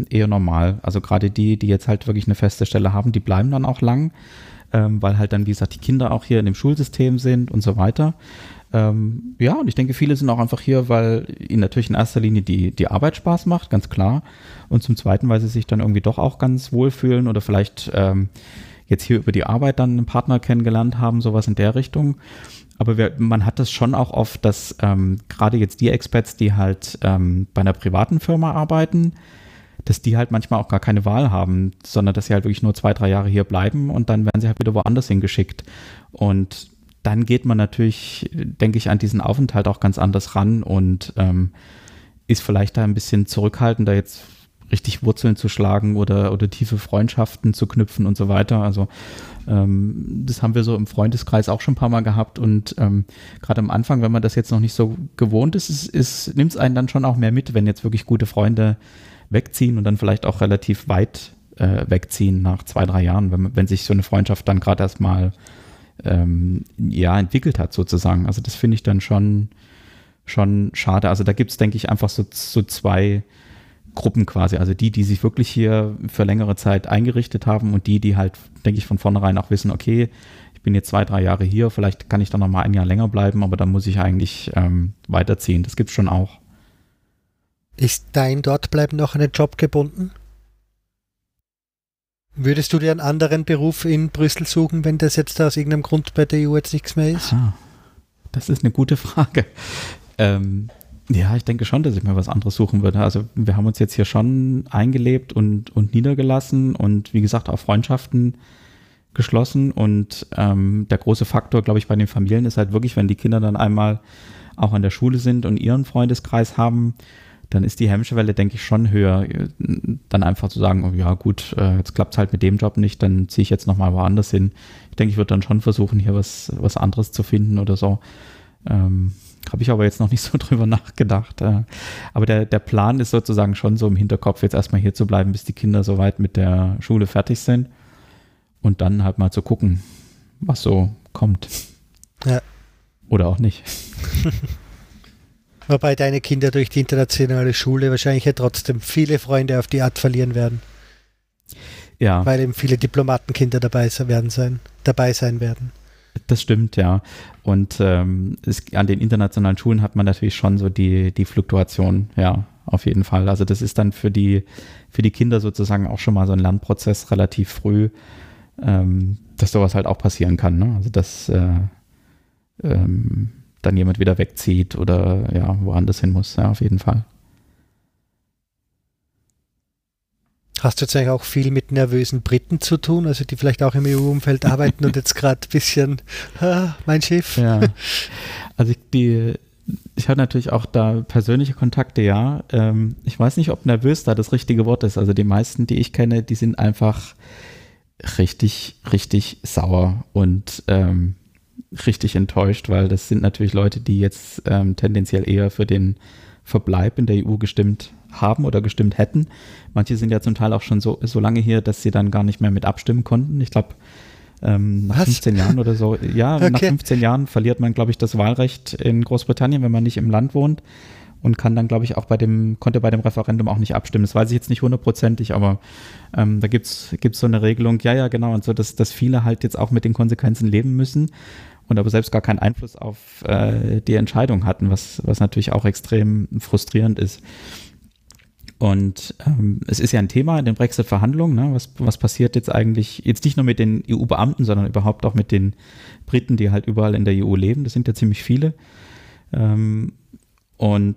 normal. Also gerade die jetzt halt wirklich eine feste Stelle haben, die bleiben dann auch lang, weil halt dann, wie gesagt, die Kinder auch hier in dem Schulsystem sind und so weiter. Ja, und ich denke, viele sind auch einfach hier, weil ihnen natürlich in erster Linie die Arbeit Spaß macht, ganz klar. Und zum Zweiten, weil sie sich dann irgendwie doch auch ganz wohlfühlen oder vielleicht jetzt hier über die Arbeit dann einen Partner kennengelernt haben, sowas in der Richtung. Aber man hat das schon auch oft, dass gerade jetzt die Expats, die halt bei einer privaten Firma arbeiten, dass die halt manchmal auch gar keine Wahl haben, sondern dass sie halt wirklich nur 2, 3 Jahre hier bleiben und dann werden sie halt wieder woanders hingeschickt. Und dann geht man natürlich, denke ich, an diesen Aufenthalt auch ganz anders ran und ist vielleicht da ein bisschen zurückhaltender, jetzt richtig Wurzeln zu schlagen oder tiefe Freundschaften zu knüpfen und so weiter. Also das haben wir so im Freundeskreis auch schon ein paar Mal gehabt und gerade am Anfang, wenn man das jetzt noch nicht so gewohnt ist, nimmt es einen dann schon auch mehr mit, wenn jetzt wirklich gute Freunde wegziehen und dann vielleicht auch relativ weit wegziehen nach 2, 3 Jahren, wenn sich so eine Freundschaft dann gerade erst mal entwickelt hat sozusagen. Also das finde ich dann schon schade. Also da gibt es, denke ich, einfach so 2 Gruppen quasi. Also die sich wirklich hier für längere Zeit eingerichtet haben und die halt, denke ich, von vornherein auch wissen, okay, ich bin jetzt 2, 3 Jahre hier, vielleicht kann ich dann noch mal ein Jahr länger bleiben, aber dann muss ich eigentlich weiterziehen. Das gibt es schon auch. Ist dein Dortbleiben noch an den Job gebunden? Würdest du dir einen anderen Beruf in Brüssel suchen, wenn das jetzt aus irgendeinem Grund bei der EU jetzt nichts mehr ist? Ah, das ist eine gute Frage. Ja, ich denke schon, dass ich mir was anderes suchen würde. Also wir haben uns jetzt hier schon eingelebt und niedergelassen und wie gesagt auch Freundschaften geschlossen. Und der große Faktor, glaube ich, bei den Familien ist halt wirklich, wenn die Kinder dann einmal auch an der Schule sind und ihren Freundeskreis haben, dann ist die Hemmschwelle, denke ich, schon höher, dann einfach zu sagen, oh ja gut, jetzt klappt es halt mit dem Job nicht, dann ziehe ich jetzt nochmal woanders hin. Ich denke, ich würde dann schon versuchen, hier was anderes zu finden oder so. Habe ich aber jetzt noch nicht so drüber nachgedacht. Aber der Plan ist sozusagen schon so im Hinterkopf, jetzt erstmal hier zu bleiben, bis die Kinder soweit mit der Schule fertig sind und dann halt mal zu gucken, was so kommt. Ja. Oder auch nicht. Wobei deine Kinder durch die internationale Schule wahrscheinlich ja trotzdem viele Freunde auf die Art verlieren werden. Ja. Weil eben viele Diplomatenkinder dabei sein werden. Das stimmt, ja. Und an den internationalen Schulen hat man natürlich schon so die Fluktuation, ja, auf jeden Fall. Also das ist dann für die Kinder sozusagen auch schon mal so ein Lernprozess relativ früh, dass sowas halt auch passieren kann, ne? Also dass dann jemand wieder wegzieht oder ja, woanders hin muss, ja, auf jeden Fall. Hast du jetzt eigentlich auch viel mit nervösen Briten zu tun, also die vielleicht auch im EU-Umfeld arbeiten und jetzt gerade ein bisschen, mein Chef? Ja. Also ich habe natürlich auch da persönliche Kontakte, ja. Ich weiß nicht, ob nervös da das richtige Wort ist. Also die meisten, die ich kenne, die sind einfach richtig, richtig sauer und richtig enttäuscht, weil das sind natürlich Leute, die jetzt tendenziell eher für den Verbleib in der EU gestimmt haben oder gestimmt hätten. Manche sind ja zum Teil auch schon so lange hier, dass sie dann gar nicht mehr mit abstimmen konnten. Ich glaube, nach 15 Jahren oder so. Ja, okay. Nach 15 Jahren verliert man, glaube ich, das Wahlrecht in Großbritannien, wenn man nicht im Land wohnt. Und kann dann, glaube ich, auch konnte bei dem Referendum auch nicht abstimmen. Das weiß ich jetzt nicht hundertprozentig, aber da gibt's so eine Regelung, ja, genau, und so, dass viele halt jetzt auch mit den Konsequenzen leben müssen und aber selbst gar keinen Einfluss auf die Entscheidung hatten, was natürlich auch extrem frustrierend ist. Und es ist ja ein Thema in den Brexit-Verhandlungen, ne? Was passiert jetzt eigentlich, jetzt nicht nur mit den EU-Beamten, sondern überhaupt auch mit den Briten, die halt überall in der EU leben, das sind ja ziemlich viele. Und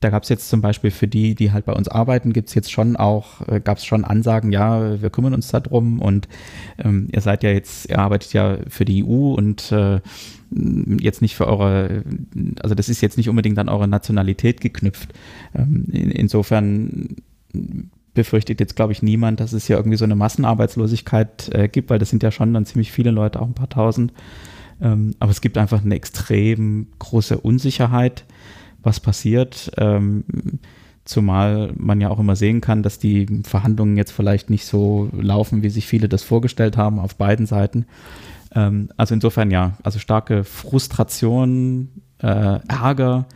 da gab es jetzt zum Beispiel für die, die halt bei uns arbeiten, gab es schon Ansagen, ja, wir kümmern uns da drum und ihr arbeitet ja für die EU und jetzt nicht für also das ist jetzt nicht unbedingt an eure Nationalität geknüpft. Insofern befürchtet jetzt, glaube ich, niemand, dass es hier irgendwie so eine Massenarbeitslosigkeit gibt, weil das sind ja schon dann ziemlich viele Leute, auch ein paar tausend. Aber es gibt einfach eine extrem große Unsicherheit, was passiert, zumal man ja auch immer sehen kann, dass die Verhandlungen jetzt vielleicht nicht so laufen, wie sich viele das vorgestellt haben, auf beiden Seiten. Also insofern ja, also starke Frustration, Ärger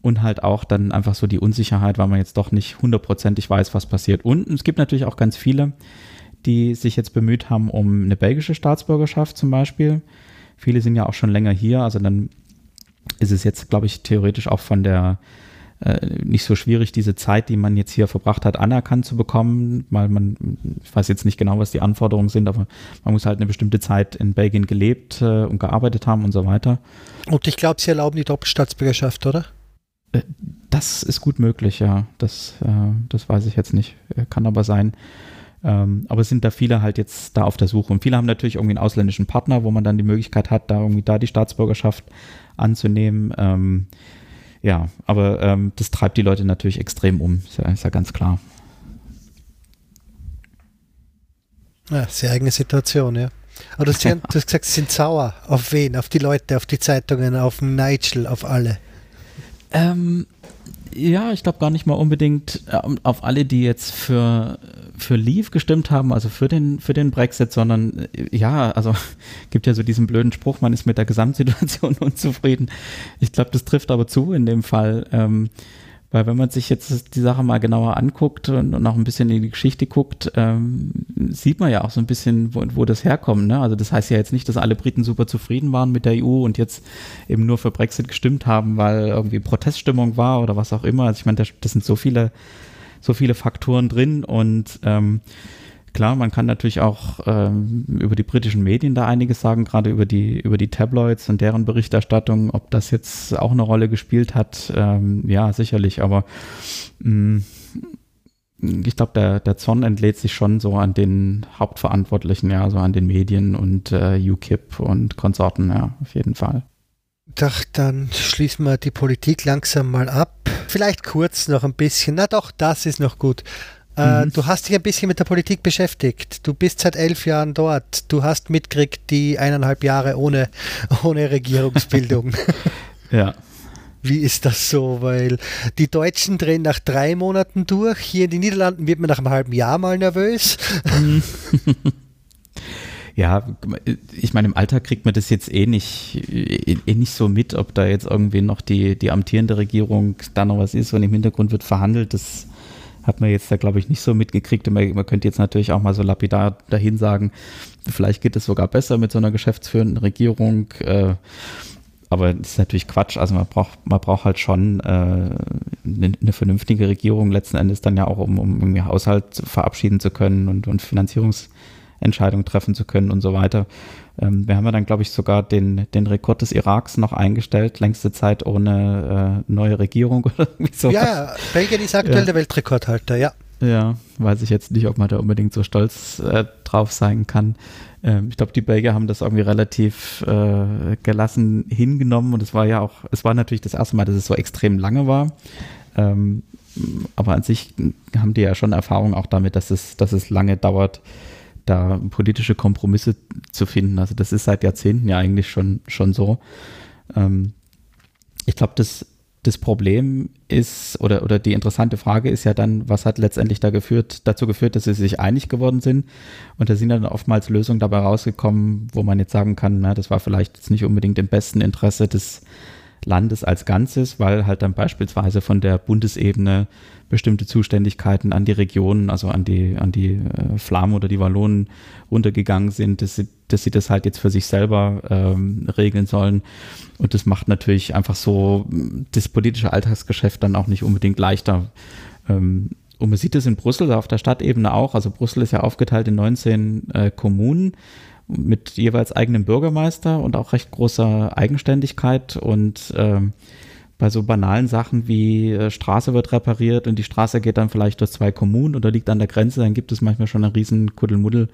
und halt auch dann einfach so die Unsicherheit, weil man jetzt doch nicht hundertprozentig weiß, was passiert. Und es gibt natürlich auch ganz viele, die sich jetzt bemüht haben um eine belgische Staatsbürgerschaft zum Beispiel. Viele sind ja auch schon länger hier, also dann ist es jetzt, glaube ich, theoretisch auch von der nicht so schwierig, diese Zeit, die man jetzt hier verbracht hat, anerkannt zu bekommen, weil ich weiß jetzt nicht genau, was die Anforderungen sind, aber man muss halt eine bestimmte Zeit in Belgien gelebt und gearbeitet haben und so weiter. Und ich glaube, sie erlauben die Doppelstaatsbürgerschaft, oder? Das ist gut möglich, ja. Das weiß ich jetzt nicht, kann aber sein. Aber es sind da viele halt jetzt da auf der Suche und viele haben natürlich irgendwie einen ausländischen Partner, wo man dann die Möglichkeit hat, da die Staatsbürgerschaft anzunehmen. Das treibt die Leute natürlich extrem um, ist ja ganz klar. Ja, sehr eigene Situation, ja. Aber du hast gesagt, sie sind sauer. Auf wen? Auf die Leute, auf die Zeitungen, auf Nigel, auf alle. Ja, ich glaube gar nicht mal unbedingt auf alle, die jetzt für Leave gestimmt haben, also für den Brexit, sondern ja, also gibt ja so diesen blöden Spruch, man ist mit der Gesamtsituation unzufrieden. Ich glaube, das trifft aber zu in dem Fall, weil wenn man sich jetzt die Sache mal genauer anguckt und auch ein bisschen in die Geschichte guckt, sieht man ja auch so ein bisschen, wo das herkommt, ne? Also das heißt ja jetzt nicht, dass alle Briten super zufrieden waren mit der EU und jetzt eben nur für Brexit gestimmt haben, weil irgendwie Proteststimmung war oder was auch immer. Also ich meine, das sind so viele Faktoren drin und klar, man kann natürlich auch über die britischen Medien da einiges sagen, gerade über die Tabloids und deren Berichterstattung, ob das jetzt auch eine Rolle gespielt hat, ja, sicherlich, aber ich glaube, der Zorn entlädt sich schon so an den Hauptverantwortlichen, ja, so an den Medien und UKIP und Konsorten, ja, auf jeden Fall. Doch, dann schließen wir die Politik langsam mal ab. Vielleicht kurz noch ein bisschen. Na doch, das ist noch gut. Du hast dich ein bisschen mit der Politik beschäftigt. Du bist seit 11 Jahren dort. Du hast mitgekriegt, die 1,5 Jahre ohne Regierungsbildung. Ja. Wie ist das so? Weil die Deutschen drehen nach 3 Monaten durch. Hier in den Niederlanden wird man nach einem halben Jahr mal nervös. Ja, ich meine, im Alltag kriegt man das jetzt eh nicht so mit, ob da jetzt irgendwie noch die amtierende Regierung da noch was ist und im Hintergrund wird verhandelt. Das hat man jetzt da, glaube ich, nicht so mitgekriegt. Man könnte jetzt natürlich auch mal so lapidar dahin sagen, vielleicht geht es sogar besser mit so einer geschäftsführenden Regierung. Aber das ist natürlich Quatsch. Also man braucht halt schon eine vernünftige Regierung letzten Endes dann ja auch, um irgendwie Haushalt verabschieden zu können und Finanzierungsentscheidungen treffen zu können und so weiter. Wir haben ja dann, glaube ich, sogar den Rekord des Iraks noch eingestellt, längste Zeit ohne neue Regierung oder irgendwie sowas. Ja, Belgien ist aktuell der Weltrekordhalter, ja. Ja, weiß ich jetzt nicht, ob man da unbedingt so stolz drauf sein kann. Ich glaube, die Belgier haben das irgendwie relativ gelassen hingenommen und es war natürlich das erste Mal, dass es so extrem lange war. Aber an sich haben die ja schon Erfahrung auch damit, dass es lange dauert, da politische Kompromisse zu finden. Also das ist seit Jahrzehnten ja eigentlich schon so. Ich glaube, das Problem ist, oder die interessante Frage ist ja dann, was hat letztendlich dazu geführt, dass sie sich einig geworden sind. Und da sind dann oftmals Lösungen dabei rausgekommen, wo man jetzt sagen kann, na, das war vielleicht jetzt nicht unbedingt im besten Interesse des Landes als Ganzes, weil halt dann beispielsweise von der Bundesebene bestimmte Zuständigkeiten an die Regionen, also an die Flamen oder die Wallonen runtergegangen sind, dass sie das halt jetzt für sich selber regeln sollen. Und das macht natürlich einfach so das politische Alltagsgeschäft dann auch nicht unbedingt leichter. Und man sieht das in Brüssel auf der Stadtebene auch. Also Brüssel ist ja aufgeteilt in 19 Kommunen mit jeweils eigenem Bürgermeister und auch recht großer Eigenständigkeit. Und bei so banalen Sachen wie Straße wird repariert und die Straße geht dann vielleicht durch 2 Kommunen oder liegt an der Grenze, dann gibt es manchmal schon einen riesen Kuddelmuddel,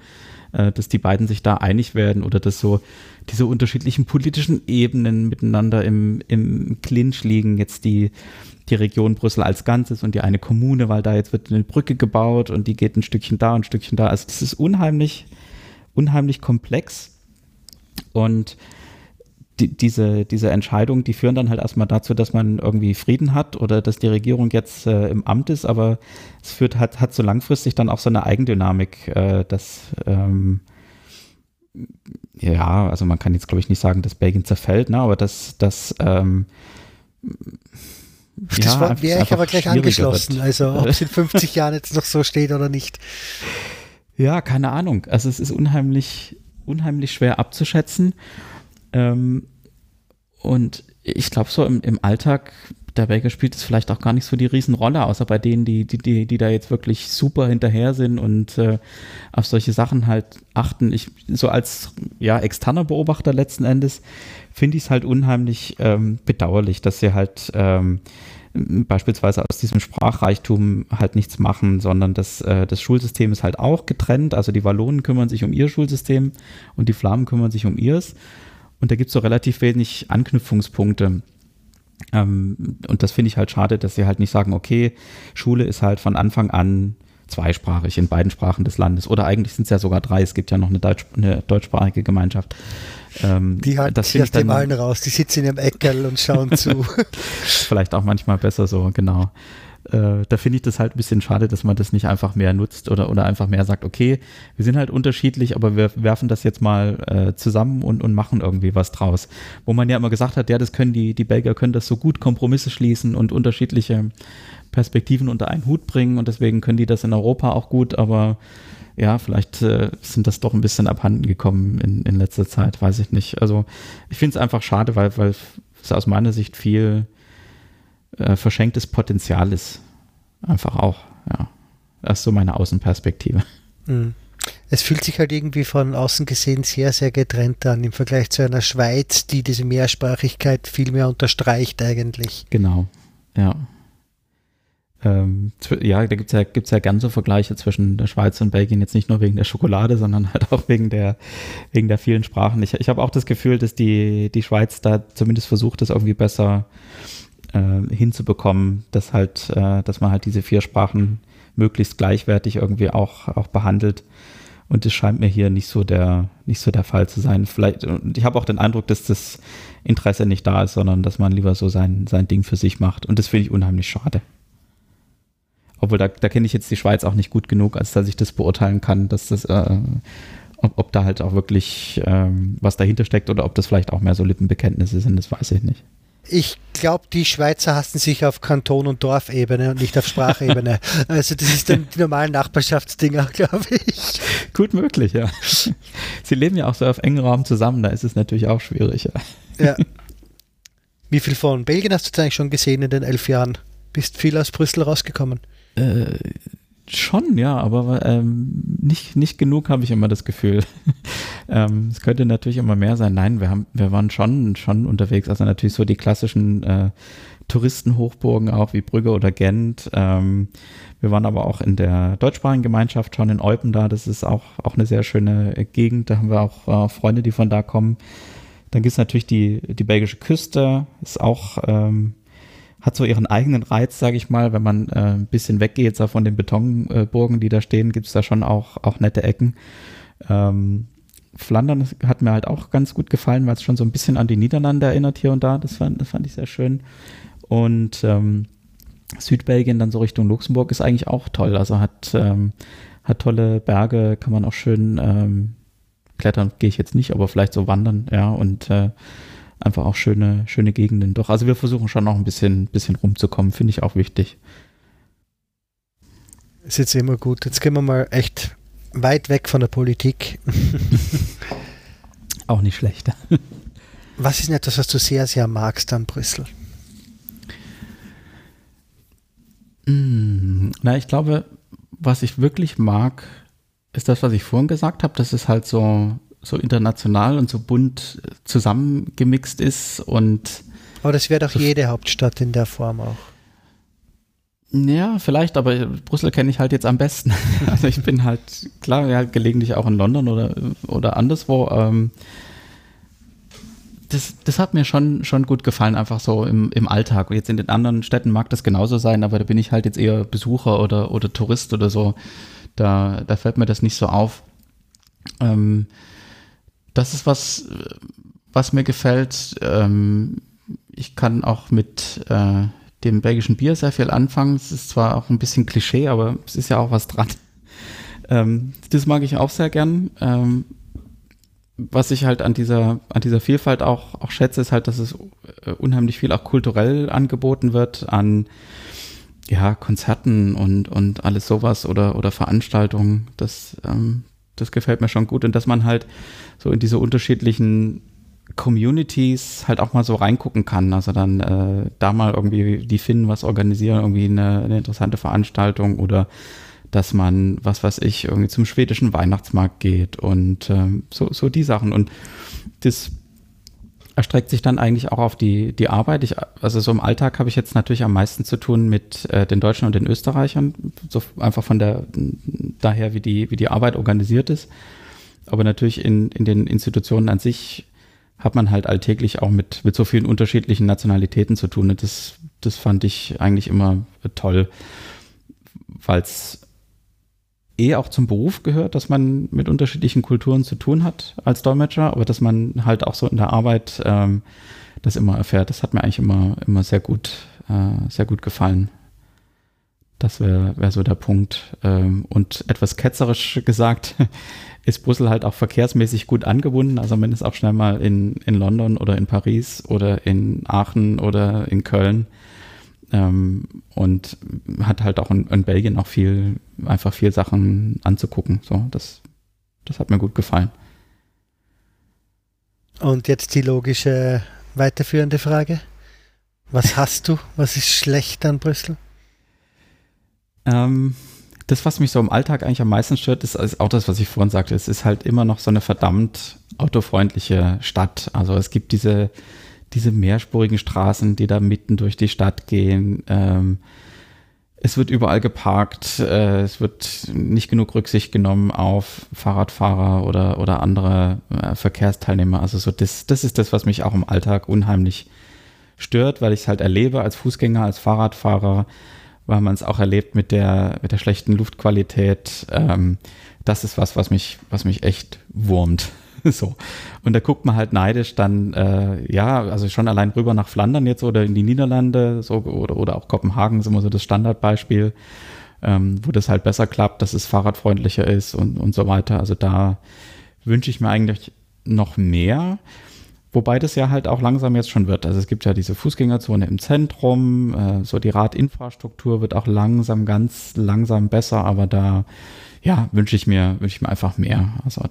dass die beiden sich da einig werden oder dass so diese unterschiedlichen politischen Ebenen miteinander im Clinch liegen. Jetzt die Region Brüssel als Ganzes und die eine Kommune, weil da jetzt wird eine Brücke gebaut und die geht ein Stückchen da und ein Stückchen da. Also das ist unheimlich komplex, und diese Entscheidungen, die führen dann halt erstmal dazu, dass man irgendwie Frieden hat oder dass die Regierung jetzt im Amt ist, aber es hat so langfristig dann auch so eine Eigendynamik, dass also man kann jetzt, glaube ich, nicht sagen, dass Belgien zerfällt, ne, aber das wäre ich aber gleich angeschlossen, also ob es in 50 Jahren jetzt noch so steht oder nicht. Ja, keine Ahnung. Also es ist unheimlich schwer abzuschätzen. Und ich glaube, so im Alltag der Belgier spielt es vielleicht auch gar nicht so die Riesenrolle, außer bei denen, die da jetzt wirklich super hinterher sind und auf solche Sachen halt achten. Ich, so als externer Beobachter letzten Endes, finde ich es halt unheimlich bedauerlich, dass sie halt beispielsweise aus diesem Sprachreichtum halt nichts machen, sondern das Schulsystem ist halt auch getrennt. Also die Wallonen kümmern sich um ihr Schulsystem und die Flamen kümmern sich um ihrs. Und da gibt es so relativ wenig Anknüpfungspunkte. Und das finde ich halt schade, dass sie halt nicht sagen, okay, Schule ist halt von Anfang an zweisprachig in beiden Sprachen des Landes. Oder eigentlich sind es ja sogar 3. Es gibt ja noch eine deutschsprachige Gemeinschaft. Die halten sich aus dem allen raus. Die sitzen in ihrem Eckerl und schauen zu. Vielleicht auch manchmal besser so, genau. Da finde ich das halt ein bisschen schade, dass man das nicht einfach mehr nutzt oder einfach mehr sagt, okay, wir sind halt unterschiedlich, aber wir werfen das jetzt mal zusammen und machen irgendwie was draus. Wo man ja immer gesagt hat, ja, das können die Belgier können das so gut, Kompromisse schließen und unterschiedliche Perspektiven unter einen Hut bringen, und deswegen können die das in Europa auch gut, aber ja, vielleicht sind das doch ein bisschen abhanden gekommen in letzter Zeit, weiß ich nicht. Also ich finde es einfach schade, weil es aus meiner Sicht viel verschenktes Potenzial ist. Einfach auch, ja. Das ist so meine Außenperspektive. Mhm. Es fühlt sich halt irgendwie von außen gesehen sehr, sehr getrennt an, im Vergleich zu einer Schweiz, die diese Mehrsprachigkeit viel mehr unterstreicht eigentlich. Genau, ja. Ja, da gibt's ja ganze Vergleiche zwischen der Schweiz und Belgien, jetzt nicht nur wegen der Schokolade, sondern halt auch wegen der vielen Sprachen. Ich habe auch das Gefühl, dass die Schweiz da zumindest versucht, das irgendwie besser hinzubekommen, dass man halt diese 4 Sprachen möglichst gleichwertig irgendwie auch behandelt. Und das scheint mir hier nicht so der Fall zu sein. Vielleicht, und ich habe auch den Eindruck, dass das Interesse nicht da ist, sondern dass man lieber so sein Ding für sich macht. Und das finde ich unheimlich schade. Obwohl, da kenne ich jetzt die Schweiz auch nicht gut genug, als dass ich das beurteilen kann, dass das, ob da halt auch wirklich was dahinter steckt oder ob das vielleicht auch mehr so Lippenbekenntnisse sind, das weiß ich nicht. Ich glaube, die Schweizer hassen sich auf Kanton- und Dorfebene und nicht auf Sprachebene. Also das ist dann die normalen Nachbarschaftsdinger, glaube ich. Gut möglich, ja. Sie leben ja auch so auf engen Raum zusammen, da ist es natürlich auch schwierig. Ja. Wie viel von Belgien hast du jetzt eigentlich schon gesehen in den 11 Jahren? Bist viel aus Brüssel rausgekommen? Schon, ja, aber nicht genug, habe ich immer das Gefühl. Es könnte natürlich immer mehr sein. Nein, wir waren schon unterwegs. Also natürlich so die klassischen Touristenhochburgen auch wie Brügge oder Gent. Wir waren aber auch in der deutschsprachigen Gemeinschaft schon in Eupen da. Das ist auch eine sehr schöne Gegend. Da haben wir auch Freunde, die von da kommen. Dann gibt es natürlich die belgische Küste. Ist auch... hat so ihren eigenen Reiz, sage ich mal, wenn man ein bisschen weggeht, so von den Betonburgen, die da stehen, gibt es da schon auch nette Ecken. Flandern hat mir halt auch ganz gut gefallen, weil es schon so ein bisschen an die Niederlande erinnert hier und da. Das fand ich sehr schön. Und Südbelgien dann so Richtung Luxemburg ist eigentlich auch toll. Also hat tolle Berge, kann man auch schön klettern, gehe ich jetzt nicht, aber vielleicht so wandern, ja, und einfach auch schöne Gegenden. Doch, also wir versuchen schon noch ein bisschen rumzukommen, finde ich auch wichtig. Ist jetzt immer gut. Jetzt gehen wir mal echt weit weg von der Politik. Auch nicht schlecht. Was ist denn etwas, was du sehr, sehr magst an Brüssel? Na, ich glaube, was ich wirklich mag, ist das, was ich vorhin gesagt habe, dass es halt so international und so bunt zusammengemixt ist. Und aber das wäre doch so jede Hauptstadt in der Form auch. Ja, vielleicht, aber Brüssel kenne ich halt jetzt am besten. Also ich bin halt, klar, ja, gelegentlich auch in London oder anderswo. Das hat mir schon gut gefallen, einfach so im Alltag. Und jetzt in den anderen Städten mag das genauso sein, aber da bin ich halt jetzt eher Besucher oder Tourist oder so. Da fällt mir das nicht so auf. Das ist was mir gefällt. Ich kann auch mit dem belgischen Bier sehr viel anfangen. Es ist zwar auch ein bisschen Klischee, aber es ist ja auch was dran. Das mag ich auch sehr gern. Was ich halt an dieser Vielfalt auch schätze, ist halt, dass es unheimlich viel auch kulturell angeboten wird an ja, Konzerten und alles sowas oder Veranstaltungen, das gefällt mir schon gut. Und dass man halt so in diese unterschiedlichen Communities halt auch mal so reingucken kann. Also dann da mal irgendwie die Finnen was organisieren, irgendwie eine interessante Veranstaltung oder dass man, was weiß ich, irgendwie zum schwedischen Weihnachtsmarkt geht und so die Sachen. Und das erstreckt sich dann eigentlich auch auf die Arbeit. Also so im Alltag habe ich jetzt natürlich am meisten zu tun mit den Deutschen und den Österreichern, so einfach von daher, wie die Arbeit organisiert ist. Aber natürlich in den Institutionen an sich hat man halt alltäglich auch mit so vielen unterschiedlichen Nationalitäten zu tun. Und das fand ich eigentlich immer toll, weil es auch zum Beruf gehört, dass man mit unterschiedlichen Kulturen zu tun hat als Dolmetscher, aber dass man halt auch so in der Arbeit das immer erfährt. Das hat mir eigentlich immer sehr gut gefallen. Das wär so der Punkt. Und etwas ketzerisch gesagt, ist Brüssel halt auch verkehrsmäßig gut angebunden. Also man ist auch schnell mal in London oder in Paris oder in Aachen oder in Köln. Und hat halt auch in Belgien auch viel Sachen anzugucken. So, das hat mir gut gefallen. Und jetzt die logische weiterführende Frage. Was hast du? Was ist schlecht an Brüssel? Das, was mich so im Alltag eigentlich am meisten stört, ist auch das, was ich vorhin sagte. Es ist halt immer noch so eine verdammt autofreundliche Stadt. Also es gibt diese mehrspurigen Straßen, die da mitten durch die Stadt gehen. Es wird überall geparkt. Es wird nicht genug Rücksicht genommen auf Fahrradfahrer oder andere Verkehrsteilnehmer. Also so das ist das, was mich auch im Alltag unheimlich stört, weil ich es halt erlebe als Fußgänger, als Fahrradfahrer, weil man es auch erlebt mit der schlechten Luftqualität. Das ist was mich echt wurmt. So. Und da guckt man halt neidisch dann, also schon allein rüber nach Flandern jetzt oder in die Niederlande so, oder auch Kopenhagen ist immer so das Standardbeispiel, wo das halt besser klappt, dass es fahrradfreundlicher ist und so weiter. Also da wünsche ich mir eigentlich noch mehr, wobei das ja halt auch langsam jetzt schon wird. Also es gibt ja diese Fußgängerzone im Zentrum, so die Radinfrastruktur wird auch langsam, ganz langsam besser, aber da ja, wünsche ich mir einfach mehr. Also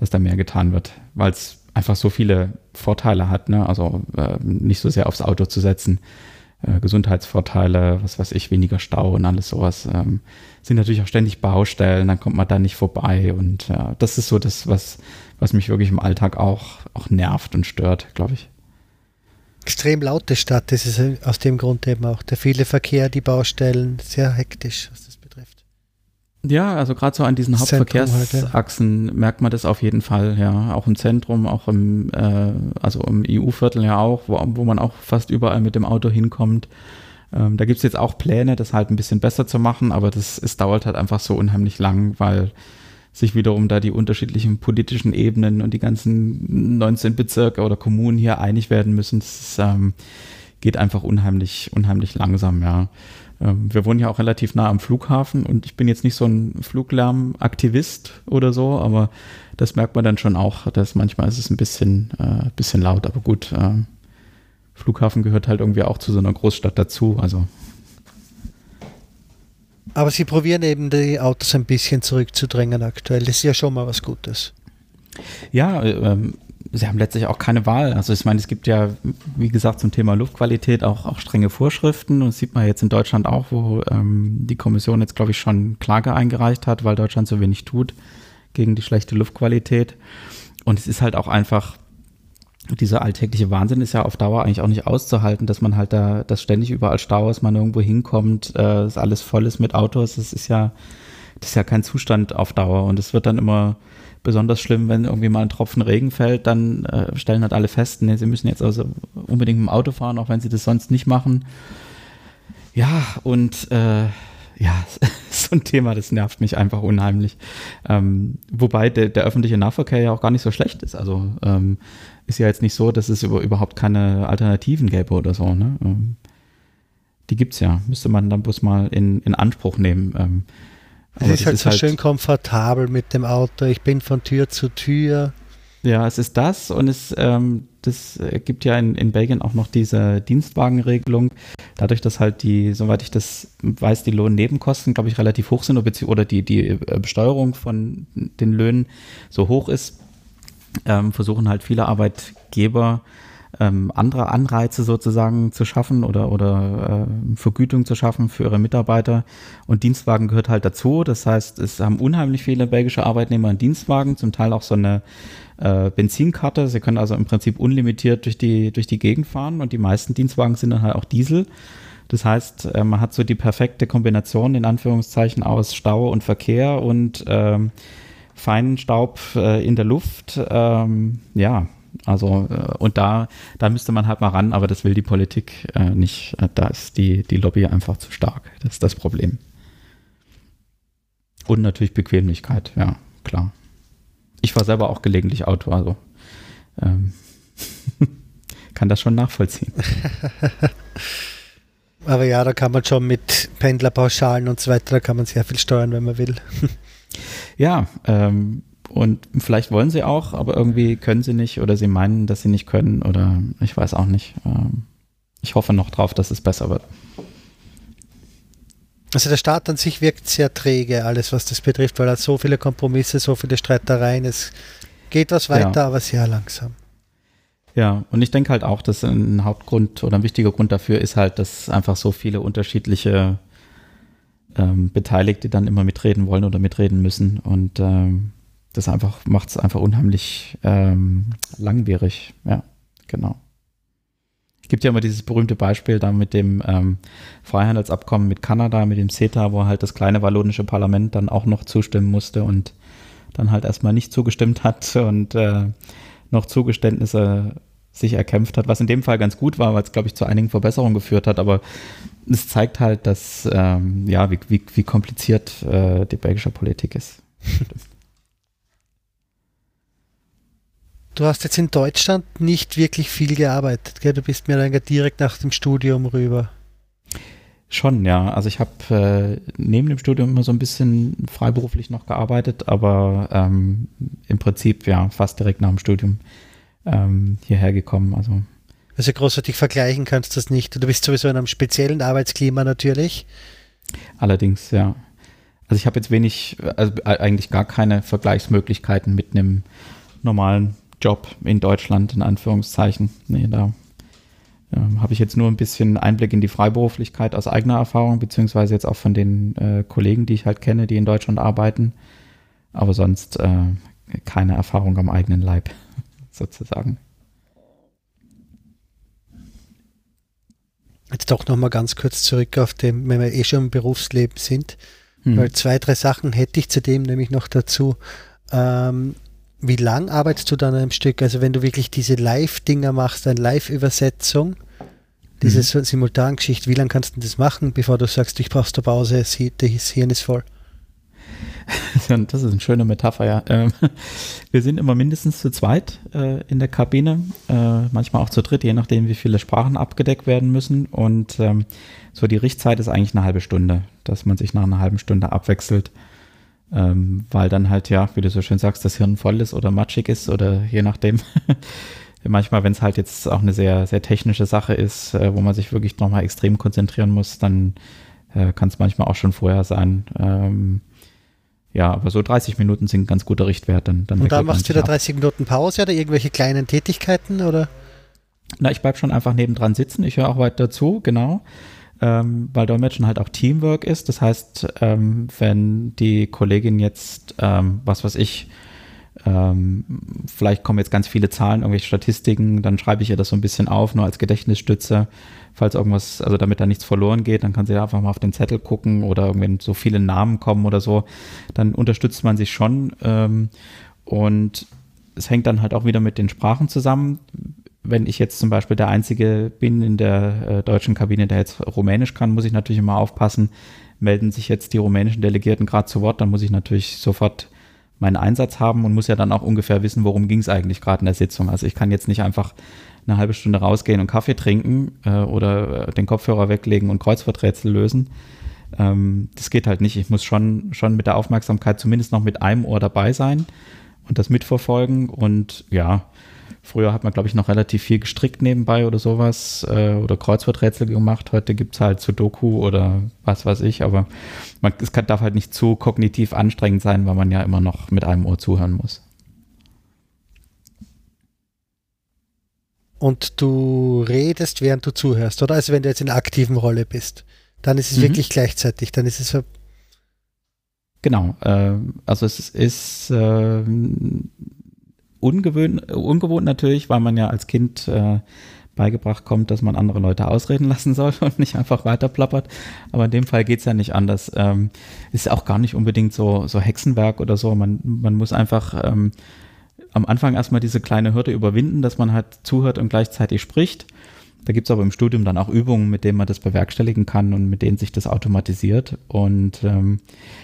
dass da mehr getan wird, weil es einfach so viele Vorteile hat, ne? Also nicht so sehr aufs Auto zu setzen. Gesundheitsvorteile, was weiß ich, weniger Stau und alles sowas. Sind natürlich auch ständig Baustellen, dann kommt man da nicht vorbei. Und das ist so das, was mich wirklich im Alltag auch nervt und stört, glaube ich. Extrem laute Stadt, das ist aus dem Grund eben auch. Der viele Verkehr, die Baustellen, sehr hektisch, was das betrifft. Ja, also gerade so an diesen Hauptverkehrsachsen merkt man das auf jeden Fall, ja. Auch im Zentrum, auch im EU-Viertel ja auch, wo man auch fast überall mit dem Auto hinkommt. Da gibt es jetzt auch Pläne, das halt ein bisschen besser zu machen, aber das dauert halt einfach so unheimlich lang, weil sich wiederum da die unterschiedlichen politischen Ebenen und die ganzen 19 Bezirke oder Kommunen hier einig werden müssen. Das geht einfach unheimlich langsam, ja. Wir wohnen ja auch relativ nah am Flughafen und ich bin jetzt nicht so ein Fluglärmaktivist oder so, aber das merkt man dann schon auch, dass manchmal ist es ein bisschen laut, aber gut, Flughafen gehört halt irgendwie auch zu so einer Großstadt dazu, also. Aber Sie probieren eben die Autos ein bisschen zurückzudrängen aktuell, das ist ja schon mal was Gutes. Ja, Sie haben letztlich auch keine Wahl. Also ich meine, es gibt ja, wie gesagt, zum Thema Luftqualität auch strenge Vorschriften. Und das sieht man jetzt in Deutschland auch, wo die Kommission jetzt, glaube ich, schon Klage eingereicht hat, weil Deutschland so wenig tut gegen die schlechte Luftqualität. Und es ist halt auch einfach, dieser alltägliche Wahnsinn ist ja auf Dauer eigentlich auch nicht auszuhalten, dass man halt da, dass ständig überall Stau ist, man irgendwo hinkommt, dass alles voll ist mit Autos. Das ist ja kein Zustand auf Dauer. Und es wird dann immer besonders schlimm, wenn irgendwie mal ein Tropfen Regen fällt, dann stellen halt alle fest, nee, sie müssen jetzt also unbedingt mit dem Auto fahren, auch wenn sie das sonst nicht machen. Ja, und ja, so ein Thema, das nervt mich einfach unheimlich. Wobei der öffentliche Nahverkehr ja auch gar nicht so schlecht ist. Also ist ja jetzt nicht so, dass es überhaupt keine Alternativen gäbe oder so, ne? Die gibt's ja. Müsste man dann bloß mal in Anspruch nehmen. Aber es ist halt so schön komfortabel mit dem Auto. Ich bin von Tür zu Tür. Ja, es ist das und es das gibt ja in Belgien auch noch diese Dienstwagenregelung. Dadurch, dass halt die, soweit ich das weiß, die Lohnnebenkosten, glaube ich, relativ hoch sind oder die Besteuerung von den Löhnen so hoch ist, versuchen halt viele Arbeitgeber andere Anreize sozusagen zu schaffen oder Vergütung zu schaffen für ihre Mitarbeiter. Und Dienstwagen gehört halt dazu. Das heißt, es haben unheimlich viele belgische Arbeitnehmer einen Dienstwagen, zum Teil auch so eine Benzinkarte. Sie können also im Prinzip unlimitiert durch die Gegend fahren und die meisten Dienstwagen sind dann halt auch Diesel. Das heißt, man hat so die perfekte Kombination in Anführungszeichen aus Stau und Verkehr und feinen Staub in der Luft. Ja, also und da müsste man halt mal ran, aber das will die Politik nicht. Da ist die Lobby einfach zu stark. Das ist das Problem. Und natürlich Bequemlichkeit, ja, klar. Ich war selber auch gelegentlich Auto, also kann das schon nachvollziehen. Aber ja, da kann man schon mit Pendlerpauschalen und so weiter, da kann man sehr viel steuern, wenn man will. Ja, und vielleicht wollen sie auch, aber irgendwie können sie nicht oder sie meinen, dass sie nicht können oder ich weiß auch nicht. Ich hoffe noch drauf, dass es besser wird. Also der Staat an sich wirkt sehr träge, alles was das betrifft, weil er so viele Kompromisse, so viele Streitereien, es geht was weiter, ja. Aber sehr langsam. Ja, und ich denke halt auch, dass ein Hauptgrund oder ein wichtiger Grund dafür ist halt, dass einfach so viele unterschiedliche Beteiligte dann immer mitreden wollen oder mitreden müssen und das einfach macht es einfach unheimlich langwierig. Ja, genau. Es gibt ja immer dieses berühmte Beispiel da mit dem Freihandelsabkommen mit Kanada, mit dem CETA, wo halt das kleine wallonische Parlament dann auch noch zustimmen musste und dann halt erstmal nicht zugestimmt hat und noch Zugeständnisse sich erkämpft hat, was in dem Fall ganz gut war, weil es, glaube ich, zu einigen Verbesserungen geführt hat, aber es zeigt halt, dass, ja, wie kompliziert die belgische Politik ist. Du hast jetzt in Deutschland nicht wirklich viel gearbeitet, gell? Du bist mehr oder weniger direkt nach dem Studium rüber. Schon, ja. Also ich habe neben dem Studium immer so ein bisschen freiberuflich noch gearbeitet, aber im Prinzip ja fast direkt nach dem Studium hierher gekommen. Also großartig vergleichen kannst du das nicht. Du bist sowieso in einem speziellen Arbeitsklima natürlich. Allerdings, ja. Also ich habe jetzt wenig, also eigentlich gar keine Vergleichsmöglichkeiten mit einem normalen Job in Deutschland, in Anführungszeichen. Nee, da habe ich jetzt nur ein bisschen Einblick in die Freiberuflichkeit aus eigener Erfahrung, beziehungsweise jetzt auch von den Kollegen, die ich halt kenne, die in Deutschland arbeiten. Aber sonst keine Erfahrung am eigenen Leib, sozusagen. Jetzt doch nochmal ganz kurz zurück auf dem, wenn wir eh schon im Berufsleben sind, weil 2, 3 Sachen hätte ich zudem nämlich noch dazu. Wie lang arbeitest du dann an einem Stück? Also wenn du wirklich diese Live-Dinger machst, eine Live-Übersetzung, diese Simultangeschichte, wie lange kannst du das machen, bevor du sagst, ich brauchst eine Pause, das Hirn ist voll? Das ist eine schöne Metapher, ja. Wir sind immer mindestens zu zweit in der Kabine, manchmal auch zu dritt, je nachdem, wie viele Sprachen abgedeckt werden müssen. Und so die Richtzeit ist eigentlich eine halbe Stunde, dass man sich nach einer halben Stunde abwechselt, weil dann halt, ja, wie du so schön sagst, das Hirn voll ist oder matschig ist oder je nachdem. Manchmal, wenn es halt jetzt auch eine sehr, sehr technische Sache ist, wo man sich wirklich nochmal extrem konzentrieren muss, dann kann es manchmal auch schon vorher sein. Ja, aber so 30 Minuten sind ein ganz guter Richtwert. Und dann machst du wieder 30 Minuten Pause oder irgendwelche kleinen Tätigkeiten, oder? Na, ich bleib schon einfach nebendran sitzen. Ich höre auch weiter zu, genau. Weil Dolmetschen halt auch Teamwork ist. Das heißt, wenn die Kollegin jetzt, was weiß ich, vielleicht kommen jetzt ganz viele Zahlen, irgendwelche Statistiken, dann schreibe ich ihr das so ein bisschen auf, nur als Gedächtnisstütze, falls irgendwas, also damit da nichts verloren geht, dann kann sie da einfach mal auf den Zettel gucken oder wenn so viele Namen kommen oder so, dann unterstützt man sich schon und es hängt dann halt auch wieder mit den Sprachen zusammen. Wenn ich jetzt zum Beispiel der Einzige bin in der deutschen Kabine, der jetzt Rumänisch kann, muss ich natürlich immer aufpassen, melden sich jetzt die rumänischen Delegierten gerade zu Wort, dann muss ich natürlich sofort meinen Einsatz haben und muss ja dann auch ungefähr wissen, worum ging es eigentlich gerade in der Sitzung. Also ich kann jetzt nicht einfach eine halbe Stunde rausgehen und Kaffee trinken oder den Kopfhörer weglegen und Kreuzworträtsel lösen. Das geht halt nicht. Ich muss schon mit der Aufmerksamkeit zumindest noch mit einem Ohr dabei sein und das mitverfolgen. Und ja, früher hat man, glaube ich, noch relativ viel gestrickt nebenbei oder sowas oder Kreuzworträtsel gemacht. Heute gibt es halt Sudoku oder was weiß ich. Aber es darf halt nicht zu kognitiv anstrengend sein, weil man ja immer noch mit einem Ohr zuhören muss. Und du redest, während du zuhörst, oder? Also wenn du jetzt in einer aktiven Rolle bist, dann ist es wirklich gleichzeitig, dann ist es so. Genau, also es ist ungewohnt natürlich, weil man ja als Kind beigebracht kommt, dass man andere Leute ausreden lassen soll und nicht einfach weiter plappert. Aber in dem Fall geht es ja nicht anders. Ist auch gar nicht unbedingt so Hexenwerk oder so. Man muss einfach am Anfang erstmal diese kleine Hürde überwinden, dass man halt zuhört und gleichzeitig spricht. Da gibt es aber im Studium dann auch Übungen, mit denen man das bewerkstelligen kann und mit denen sich das automatisiert. Und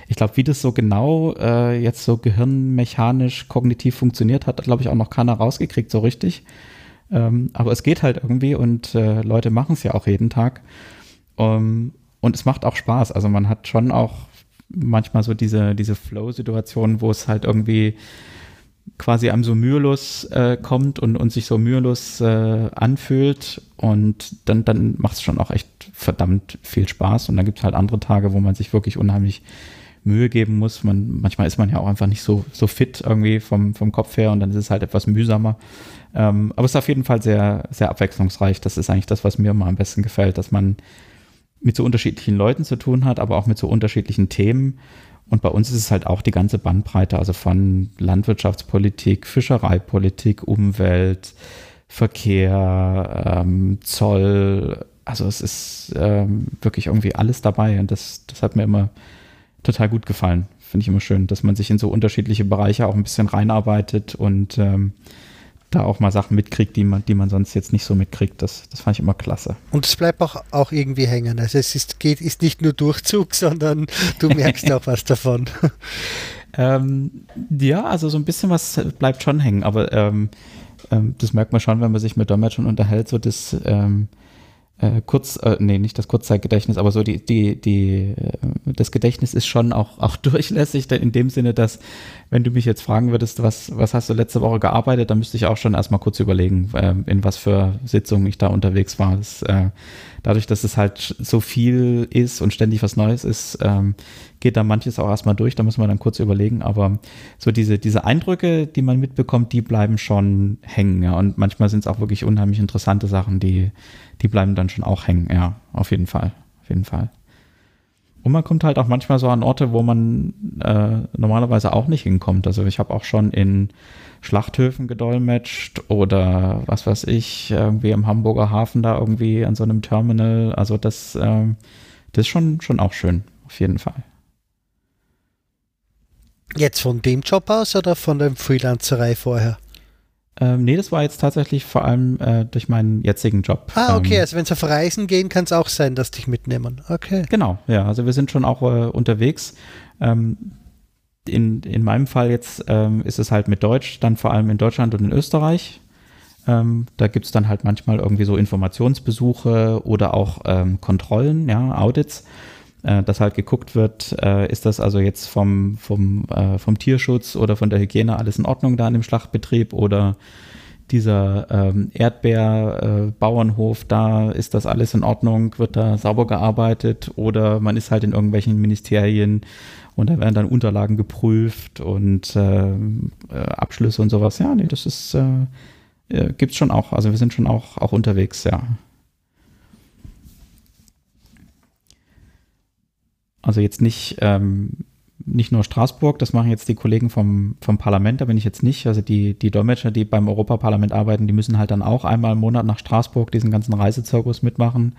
ich glaube, wie das so genau jetzt so gehirnmechanisch, kognitiv funktioniert, hat, glaube ich, auch noch keiner rausgekriegt so richtig. Aber es geht halt irgendwie und Leute machen es ja auch jeden Tag. Und es macht auch Spaß. Also man hat schon auch manchmal so diese Flow-Situationen, wo es halt irgendwie quasi einem so mühelos kommt und sich so mühelos anfühlt und dann macht es schon auch echt verdammt viel Spaß und dann gibt es halt andere Tage, wo man sich wirklich unheimlich Mühe geben muss. Manchmal ist man ja auch einfach nicht so fit irgendwie vom Kopf her und dann ist es halt etwas mühsamer. Aber es ist auf jeden Fall sehr, sehr abwechslungsreich. Das ist eigentlich das, was mir immer am besten gefällt, dass man mit so unterschiedlichen Leuten zu tun hat, aber auch mit so unterschiedlichen Themen. Und bei uns ist es halt auch die ganze Bandbreite, also von Landwirtschaftspolitik, Fischereipolitik, Umwelt, Verkehr, Zoll. Also es ist wirklich irgendwie alles dabei und das hat mir immer total gut gefallen. Finde ich immer schön, dass man sich in so unterschiedliche Bereiche auch ein bisschen reinarbeitet und da auch mal Sachen mitkriegt, die man sonst jetzt nicht so mitkriegt. Das fand ich immer klasse. Und es bleibt auch irgendwie hängen. Also es ist nicht nur Durchzug, sondern du merkst auch was davon. Ja, also so ein bisschen was bleibt schon hängen, aber das merkt man schon, wenn man sich mit Dolmetschern unterhält, so das nicht das Kurzzeitgedächtnis, aber so das Gedächtnis ist schon auch durchlässig, in dem Sinne, dass, wenn du mich jetzt fragen würdest, was hast du letzte Woche gearbeitet, dann müsste ich auch schon erstmal kurz überlegen, in was für Sitzungen ich da unterwegs war. Dadurch, dass es halt so viel ist und ständig was Neues ist, geht da manches auch erstmal durch, da muss man dann kurz überlegen, aber so diese Eindrücke, die man mitbekommt, die bleiben schon hängen, ja, und manchmal sind es auch wirklich unheimlich interessante Sachen, die bleiben dann schon auch hängen, ja, auf jeden Fall. Und man kommt halt auch manchmal so an Orte, wo man normalerweise auch nicht hinkommt. Also ich habe auch schon in Schlachthöfen gedolmetscht oder was weiß ich, irgendwie im Hamburger Hafen da irgendwie an so einem Terminal. Also das ist schon auch schön, auf jeden Fall. Jetzt von dem Job aus oder von der Freelancerei vorher? Nee, das war jetzt tatsächlich vor allem durch meinen jetzigen Job. Ah, okay, also wenn es auf Reisen gehen, kann es auch sein, dass dich mitnehmen. Okay. Genau, ja, also wir sind schon auch unterwegs. in meinem Fall jetzt ist es halt mit Deutsch, dann vor allem in Deutschland und in Österreich. Da gibt es dann halt manchmal irgendwie so Informationsbesuche oder auch Kontrollen, ja, Audits, dass halt geguckt wird, ist das also jetzt vom Tierschutz oder von der Hygiene alles in Ordnung da in dem Schlachtbetrieb oder dieser Erdbeerbauernhof da, ist das alles in Ordnung, wird da sauber gearbeitet oder man ist halt in irgendwelchen Ministerien und da werden dann Unterlagen geprüft und Abschlüsse und sowas. Ja, nee, das ist, gibt's schon auch, also wir sind schon auch unterwegs, ja. Also jetzt nicht, nicht nur Straßburg, das machen jetzt die Kollegen vom Parlament, da bin ich jetzt nicht. Also die Dolmetscher, die beim Europaparlament arbeiten, die müssen halt dann auch einmal im Monat nach Straßburg diesen ganzen Reisezirkus mitmachen.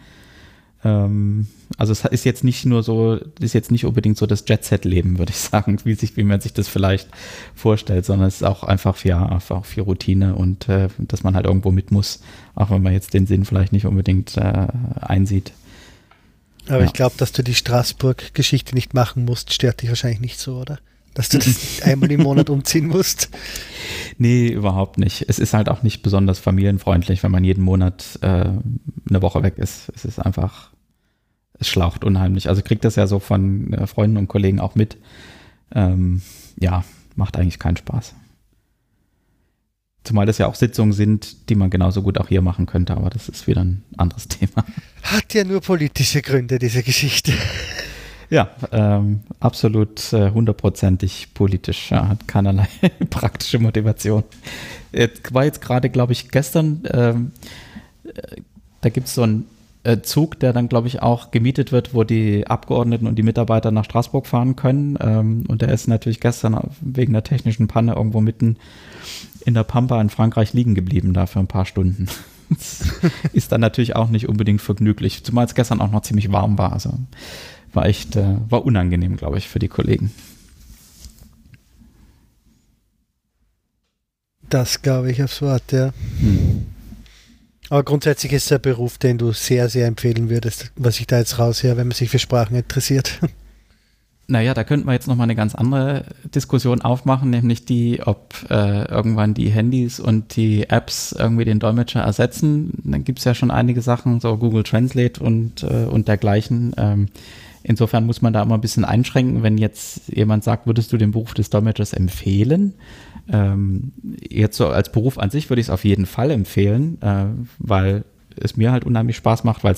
Also es ist jetzt nicht nur so, ist jetzt nicht unbedingt so das Jet-Set-Leben, würde ich sagen, wie man sich das vielleicht vorstellt, sondern es ist auch einfach, ja, einfach viel Routine und dass man halt irgendwo mit muss, auch wenn man jetzt den Sinn vielleicht nicht unbedingt einsieht. Aber ja. Ich glaube, dass du die Straßburg-Geschichte nicht machen musst, stört dich wahrscheinlich nicht so, oder? Dass du das nicht einmal im Monat umziehen musst? Nee, überhaupt nicht. Es ist halt auch nicht besonders familienfreundlich, wenn man jeden Monat eine Woche weg ist. Es ist einfach, es schlaucht unheimlich. Also kriegt das ja so von Freunden und Kollegen auch mit. Ja, macht eigentlich keinen Spaß. Zumal das ja auch Sitzungen sind, die man genauso gut auch hier machen könnte, aber das ist wieder ein anderes Thema. Hat ja nur politische Gründe, diese Geschichte. Ja, absolut hundertprozentig politisch, ja, hat keinerlei praktische Motivation. War jetzt gerade, glaube ich, gestern, da gibt es so einen Zug, der dann, glaube ich, auch gemietet wird, wo die Abgeordneten und die Mitarbeiter nach Straßburg fahren können. Und der ist natürlich gestern wegen der technischen Panne irgendwo mitten in der Pampa in Frankreich liegen geblieben, da für ein paar Stunden. Das ist dann natürlich auch nicht unbedingt vergnüglich, zumal es gestern auch noch ziemlich warm war. Also war echt, war unangenehm, glaube ich, für die Kollegen. Das glaube ich aufs Wort, ja. Aber grundsätzlich ist es ein Beruf, den du sehr, sehr empfehlen würdest, was ich da jetzt raushöre, wenn man sich für Sprachen interessiert. Naja, da könnten wir jetzt nochmal eine ganz andere Diskussion aufmachen, nämlich die, ob irgendwann die Handys und die Apps irgendwie den Dolmetscher ersetzen. Dann gibt es ja schon einige Sachen, so Google Translate und dergleichen. Insofern muss man da immer ein bisschen einschränken, wenn jetzt jemand sagt, würdest du den Beruf des Dolmetschers empfehlen? Jetzt so als Beruf an sich würde ich es auf jeden Fall empfehlen, weil es mir halt unheimlich Spaß macht, weil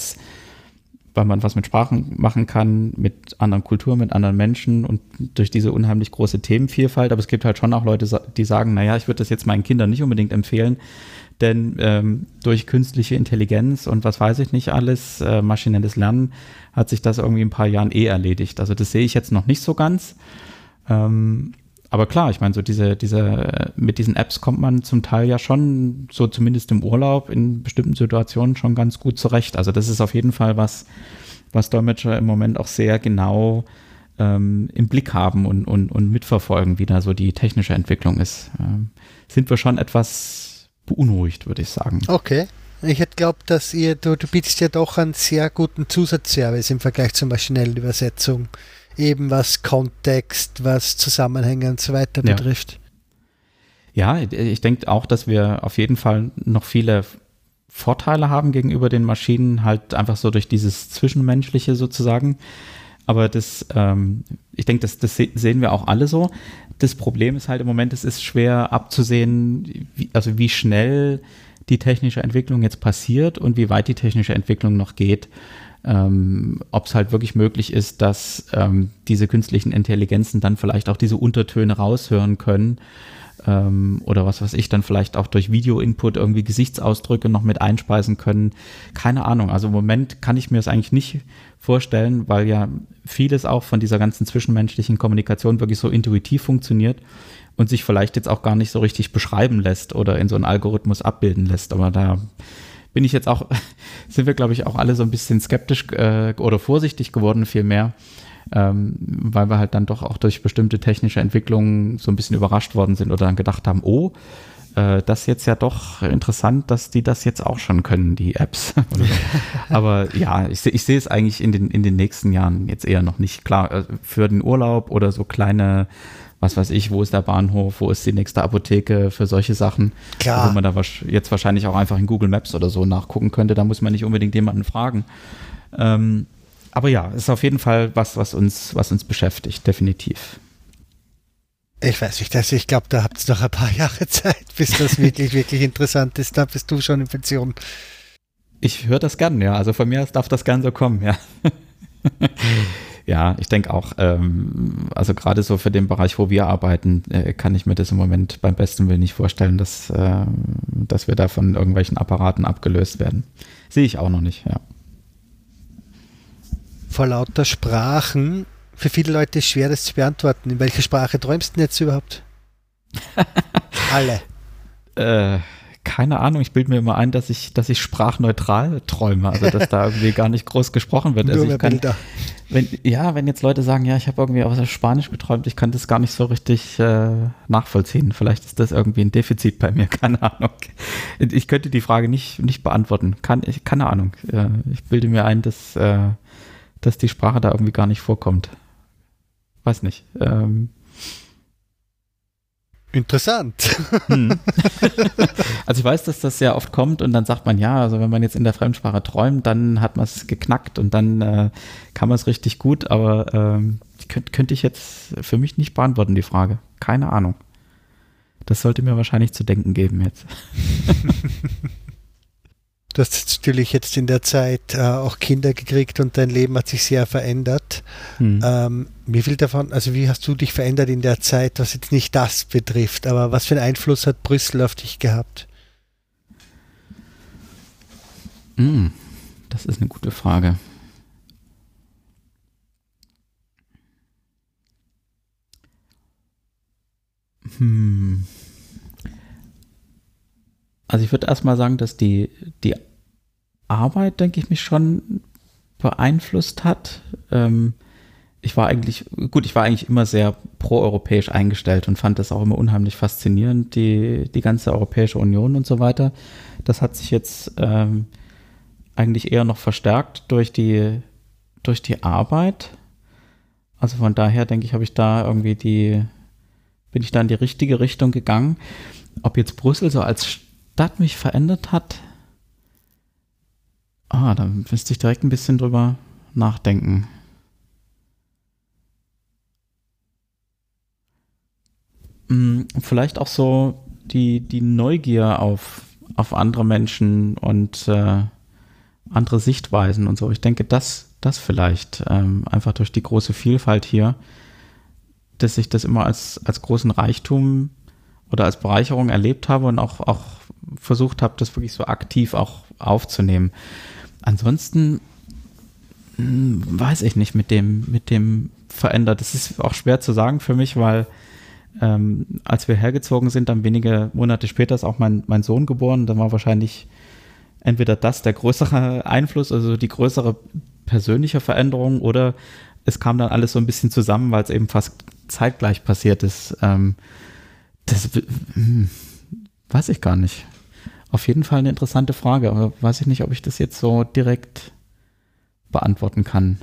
man was mit Sprachen machen kann, mit anderen Kulturen, mit anderen Menschen und durch diese unheimlich große Themenvielfalt. Aber es gibt halt schon auch Leute, die sagen, naja, ich würde das jetzt meinen Kindern nicht unbedingt empfehlen, denn durch künstliche Intelligenz und was weiß ich nicht alles, maschinelles Lernen, hat sich das irgendwie in ein paar Jahren erledigt. Also das sehe ich jetzt noch nicht so ganz. Aber klar, ich meine, so mit diesen Apps kommt man zum Teil ja schon, so zumindest im Urlaub, in bestimmten Situationen schon ganz gut zurecht. Also das ist auf jeden Fall was Dolmetscher im Moment auch sehr genau im Blick haben und mitverfolgen, wie da so die technische Entwicklung ist. Sind wir schon etwas beunruhigt, würde ich sagen. Okay. Ich hätte glaubt, dass du bietest ja doch einen sehr guten Zusatzservice im Vergleich zur maschinellen Übersetzung. Eben was Kontext, was Zusammenhänge und so weiter betrifft. Ja, ich denke auch, dass wir auf jeden Fall noch viele Vorteile haben gegenüber den Maschinen, halt einfach so durch dieses Zwischenmenschliche sozusagen. Aber ich denke, das sehen wir auch alle so. Das Problem ist halt im Moment, es ist schwer abzusehen, wie schnell die technische Entwicklung jetzt passiert und wie weit die technische Entwicklung noch geht. Ob es halt wirklich möglich ist, dass diese künstlichen Intelligenzen dann vielleicht auch diese Untertöne raushören können oder was weiß ich, dann vielleicht auch durch Video-Input irgendwie Gesichtsausdrücke noch mit einspeisen können. Keine Ahnung, also im Moment kann ich mir das eigentlich nicht vorstellen, weil ja vieles auch von dieser ganzen zwischenmenschlichen Kommunikation wirklich so intuitiv funktioniert und sich vielleicht jetzt auch gar nicht so richtig beschreiben lässt oder in so einen Algorithmus abbilden lässt, aber da bin ich jetzt auch, sind wir, glaube ich, auch alle so ein bisschen skeptisch oder vorsichtig geworden vielmehr, weil wir halt dann doch auch durch bestimmte technische Entwicklungen so ein bisschen überrascht worden sind oder dann gedacht haben, oh, das ist jetzt ja doch interessant, dass die das jetzt auch schon können, die Apps. Aber ja, ich sehe es eigentlich in den nächsten Jahren jetzt eher noch nicht. Klar, für den Urlaub oder so kleine was weiß ich, wo ist der Bahnhof, wo ist die nächste Apotheke für solche Sachen. Klar. Wo man da jetzt wahrscheinlich auch einfach in Google Maps oder so nachgucken könnte, da muss man nicht unbedingt jemanden fragen. Aber ja, ist auf jeden Fall was uns beschäftigt, definitiv. Ich weiß nicht, also ich glaube, da habt ihr noch ein paar Jahre Zeit, bis das wirklich, wirklich interessant ist. Da bist du schon in Pension. Ich höre das gern, ja. Also von mir aus darf das gern so kommen, ja. Ja, ich denke auch, also gerade so für den Bereich, wo wir arbeiten, kann ich mir das im Moment beim besten Willen nicht vorstellen, dass wir da von irgendwelchen Apparaten abgelöst werden. Sehe ich auch noch nicht, ja. Vor lauter Sprachen. Für viele Leute ist schwer, das zu beantworten. In welcher Sprache träumst du denn jetzt überhaupt? Alle. Keine Ahnung, ich bilde mir immer ein, dass ich sprachneutral träume, also dass da irgendwie gar nicht groß gesprochen wird. Also ich kann, wenn jetzt Leute sagen, ja, ich habe irgendwie aus Spanisch geträumt, ich kann das gar nicht so richtig nachvollziehen. Vielleicht ist das irgendwie ein Defizit bei mir, keine Ahnung. Ich könnte die Frage nicht beantworten, keine Ahnung. Ich bilde mir ein, dass die Sprache da irgendwie gar nicht vorkommt. Weiß nicht. Interessant. Also ich weiß, dass das sehr oft kommt und dann sagt man, ja, also wenn man jetzt in der Fremdsprache träumt, dann hat man es geknackt und dann kann man es richtig gut, aber könnte ich jetzt für mich nicht beantworten, die Frage. Keine Ahnung. Das sollte mir wahrscheinlich zu denken geben jetzt. Du hast natürlich jetzt in der Zeit auch Kinder gekriegt und dein Leben hat sich sehr verändert. Wie hast du dich verändert in der Zeit, was jetzt nicht das betrifft, aber was für einen Einfluss hat Brüssel auf dich gehabt? Das ist eine gute Frage. Also ich würde erstmal sagen, dass die Arbeit, denke ich, mich schon beeinflusst hat. Ich war eigentlich immer sehr proeuropäisch eingestellt und fand das auch immer unheimlich faszinierend, die ganze Europäische Union und so weiter. Das hat sich jetzt eigentlich eher noch verstärkt durch die Arbeit. Also von daher, denke ich, bin ich da in die richtige Richtung gegangen. Ob jetzt Brüssel so als Stadt mich verändert hat, da müsste ich direkt ein bisschen drüber nachdenken. Vielleicht auch so die Neugier auf andere Menschen und andere Sichtweisen und so. Ich denke, das vielleicht einfach durch die große Vielfalt hier, dass ich das immer als großen Reichtum oder als Bereicherung erlebt habe und auch versucht habe, das wirklich so aktiv auch aufzunehmen. Ansonsten weiß ich nicht mit dem verändert. Das ist auch schwer zu sagen für mich, weil als wir hergezogen sind, dann wenige Monate später ist auch mein Sohn geboren. Dann war wahrscheinlich entweder das der größere Einfluss, also die größere persönliche Veränderung, oder es kam dann alles so ein bisschen zusammen, weil es eben fast zeitgleich passiert ist. Das weiß ich gar nicht. Auf jeden Fall eine interessante Frage, aber weiß ich nicht, ob ich das jetzt so direkt beantworten kann.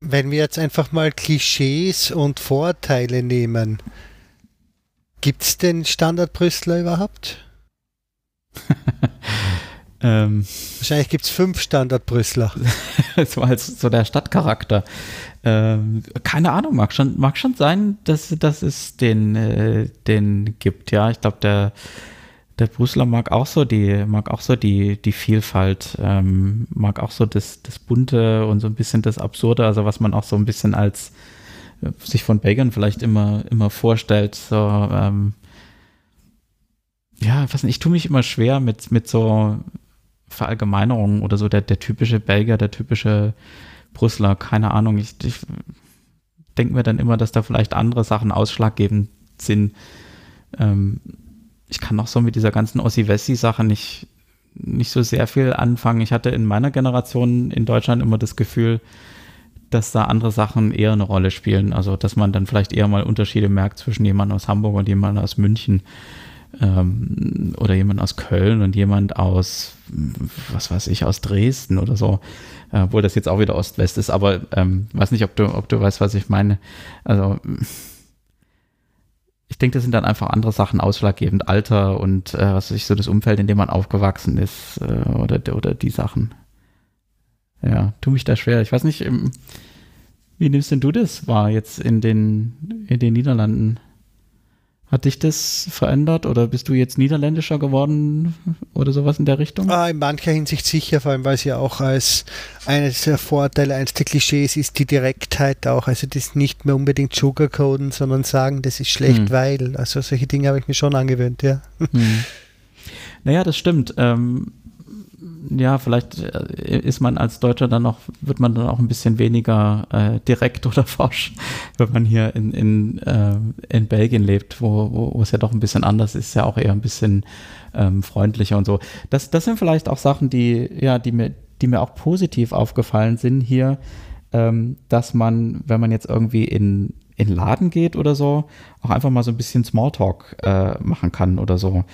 Wenn wir jetzt einfach mal Klischees und Vorteile nehmen, gibt es den Standard-Brüsseler überhaupt? Wahrscheinlich gibt es 5 Standard-Brüsseler. So als so der Stadtcharakter. Keine Ahnung, mag schon sein, dass es den gibt. Ja, ich glaube, der Brüsseler mag auch so die Vielfalt, mag auch so das Bunte und so ein bisschen das Absurde, also was man auch so ein bisschen als sich von Belgiern vielleicht immer vorstellt. So, ja, ich weiß nicht, ich tue mich immer schwer mit so Verallgemeinerungen oder so, der typische Belgier, der typische Brüsseler, keine Ahnung. Ich denke mir dann immer, dass da vielleicht andere Sachen ausschlaggebend sind. Ich kann auch so mit dieser ganzen Ossi-Wessi-Sache nicht so sehr viel anfangen. Ich hatte in meiner Generation in Deutschland immer das Gefühl, dass da andere Sachen eher eine Rolle spielen. Also, dass man dann vielleicht eher mal Unterschiede merkt zwischen jemandem aus Hamburg und jemandem aus München oder jemand aus Köln und jemand aus, was weiß ich, aus Dresden oder so. Obwohl das jetzt auch wieder Ost-West ist, aber weiß nicht, ob du weißt, was ich meine. Also ich denke, das sind dann einfach andere Sachen ausschlaggebend. Alter und was weiß ich, so das Umfeld, in dem man aufgewachsen ist oder die Sachen. Ja, tu mich da schwer. Ich weiß nicht, wie nimmst denn du das wahr jetzt in den Niederlanden? Hat dich das verändert oder bist du jetzt niederländischer geworden oder sowas in der Richtung? In mancher Hinsicht sicher, vor allem weil es ja auch als eines der Vorteile, eines der Klischees ist die Direktheit auch. Also das nicht mehr unbedingt sugarcoden, sondern sagen, das ist schlecht, weil. Also solche Dinge habe ich mir schon angewöhnt, ja. Hm. Naja, das stimmt. Ja, vielleicht ist man als Deutscher dann auch, wird man dann auch ein bisschen weniger direkt oder forsch, wenn man hier in Belgien lebt, wo es ja doch ein bisschen anders ist, ja auch eher ein bisschen freundlicher und so. Das sind vielleicht auch Sachen, die mir auch positiv aufgefallen sind hier, dass man, wenn man jetzt irgendwie in Laden geht oder so, auch einfach mal so ein bisschen Smalltalk machen kann oder so.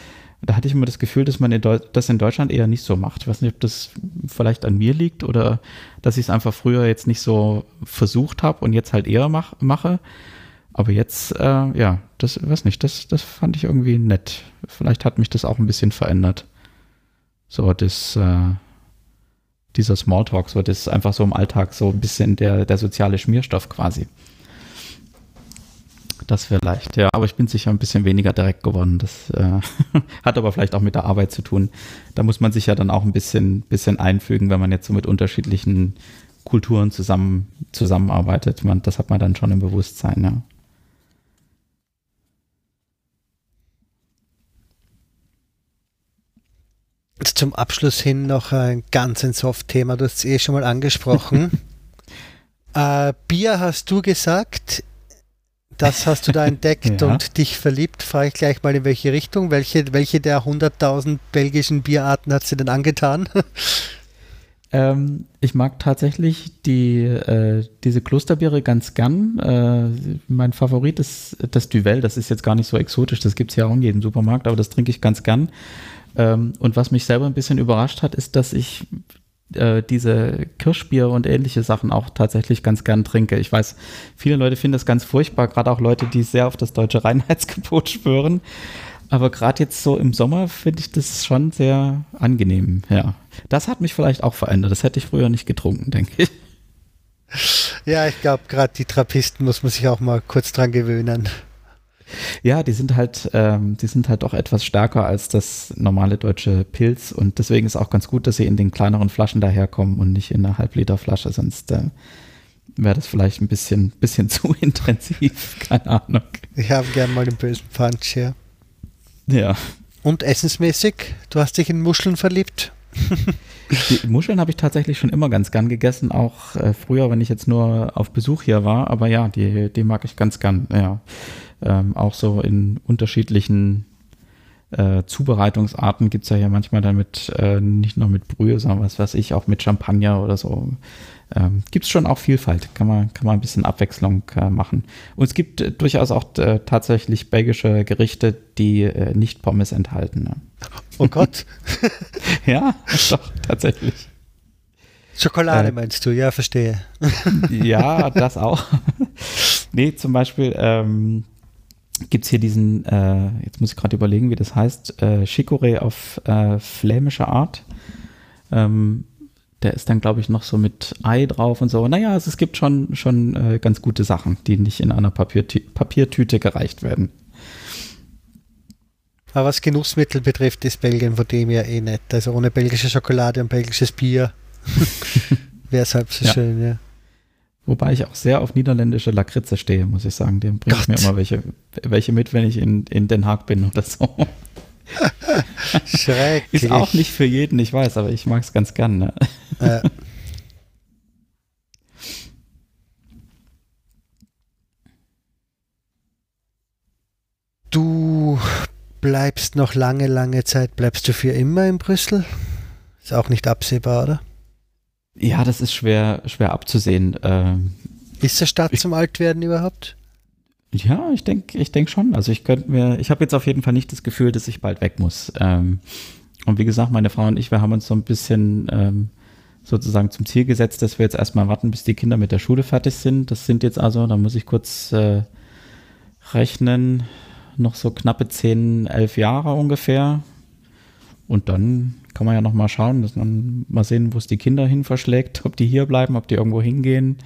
Da hatte ich immer das Gefühl, dass man das in Deutschland eher nicht so macht. Ich weiß nicht, ob das vielleicht an mir liegt oder dass ich es einfach früher jetzt nicht so versucht habe und jetzt halt eher mache. Aber jetzt, ja, das weiß nicht, das fand ich irgendwie nett. Vielleicht hat mich das auch ein bisschen verändert. So, dieser Smalltalk, so das ist einfach so im Alltag so ein bisschen der soziale Schmierstoff quasi. Das vielleicht, ja. Aber ich bin sicher ein bisschen weniger direkt geworden. Das hat aber vielleicht auch mit der Arbeit zu tun. Da muss man sich ja dann auch ein bisschen einfügen, wenn man jetzt so mit unterschiedlichen Kulturen zusammenarbeitet. Das hat man dann schon im Bewusstsein, ja. Zum Abschluss hin noch ein Soft-Thema. Du hast es schon mal angesprochen. Bier hast du gesagt. Das hast du da entdeckt und dich verliebt. Frage ich gleich mal, in welche Richtung? Welche der 100.000 belgischen Bierarten hat sie denn angetan? Ich mag tatsächlich diese Klosterbiere ganz gern. Mein Favorit ist das Duvel. Das ist jetzt gar nicht so exotisch. Das gibt es ja auch in jedem Supermarkt, aber das trinke ich ganz gern. Und was mich selber ein bisschen überrascht hat, ist, dass ich diese Kirschbier und ähnliche Sachen auch tatsächlich ganz gern trinke. Ich weiß, viele Leute finden das ganz furchtbar, gerade auch Leute, die sehr auf das deutsche Reinheitsgebot schwören. Aber gerade jetzt so im Sommer finde ich das schon sehr angenehm, ja. Das hat mich vielleicht auch verändert. Das hätte ich früher nicht getrunken, denke ich. Ja, ich glaube, gerade die Trappisten muss man sich auch mal kurz dran gewöhnen. Ja, die sind halt auch etwas stärker als das normale deutsche Pilz und deswegen ist auch ganz gut, dass sie in den kleineren Flaschen daherkommen und nicht in einer Halbliterflasche, sonst wäre das vielleicht ein bisschen zu intensiv, keine Ahnung. Ich habe gerne mal den bösen Punch, ja. Ja. Und essensmäßig, du hast dich in Muscheln verliebt? Die Muscheln habe ich tatsächlich schon immer ganz gern gegessen, auch früher, wenn ich jetzt nur auf Besuch hier war, aber ja, die mag ich ganz gern, ja. Auch so in unterschiedlichen Zubereitungsarten gibt es ja hier manchmal dann mit, nicht nur mit Brühe, sondern was weiß ich, auch mit Champagner oder so. Gibt es schon auch Vielfalt, kann man ein bisschen Abwechslung machen. Und es gibt durchaus auch tatsächlich belgische Gerichte, die nicht Pommes enthalten. Ne? Oh Gott. Ja, doch, tatsächlich. Schokolade meinst du, ja, verstehe. Ja, das auch. Nee, zum Beispiel gibt es hier diesen, jetzt muss ich gerade überlegen, wie das heißt, Chicorée auf flämische Art. Der ist dann, glaube ich, noch so mit Ei drauf und so. Naja, es gibt schon ganz gute Sachen, die nicht in einer Papiertüte gereicht werden. Aber was Genussmittel betrifft, ist Belgien von dem ja eh nicht. Also ohne belgische Schokolade und belgisches Bier wäre es halb so schön, ja. Wobei ich auch sehr auf niederländische Lakritze stehe, muss ich sagen. Dem bringe ich mir immer welche mit, wenn ich in Den Haag bin oder so. Schrecklich. Ist auch nicht für jeden, ich weiß, aber ich mag es ganz gern. Ne? Du bleibst noch lange, lange Zeit. Bleibst du für immer in Brüssel? Ist auch nicht absehbar, oder? Ja, das ist schwer abzusehen. Ist der Stadt zum Altwerden überhaupt? Ja, ich denk schon. Also ich habe jetzt auf jeden Fall nicht das Gefühl, dass ich bald weg muss. Und wie gesagt, meine Frau und ich, wir haben uns so ein bisschen sozusagen zum Ziel gesetzt, dass wir jetzt erstmal warten, bis die Kinder mit der Schule fertig sind. Das sind jetzt also, da muss ich kurz rechnen, noch so knappe 10, 11 Jahre ungefähr. Und dann kann man ja noch mal schauen, dass man mal sehen, wo es die Kinder hin verschlägt, ob die hier bleiben, ob die irgendwo hingehen.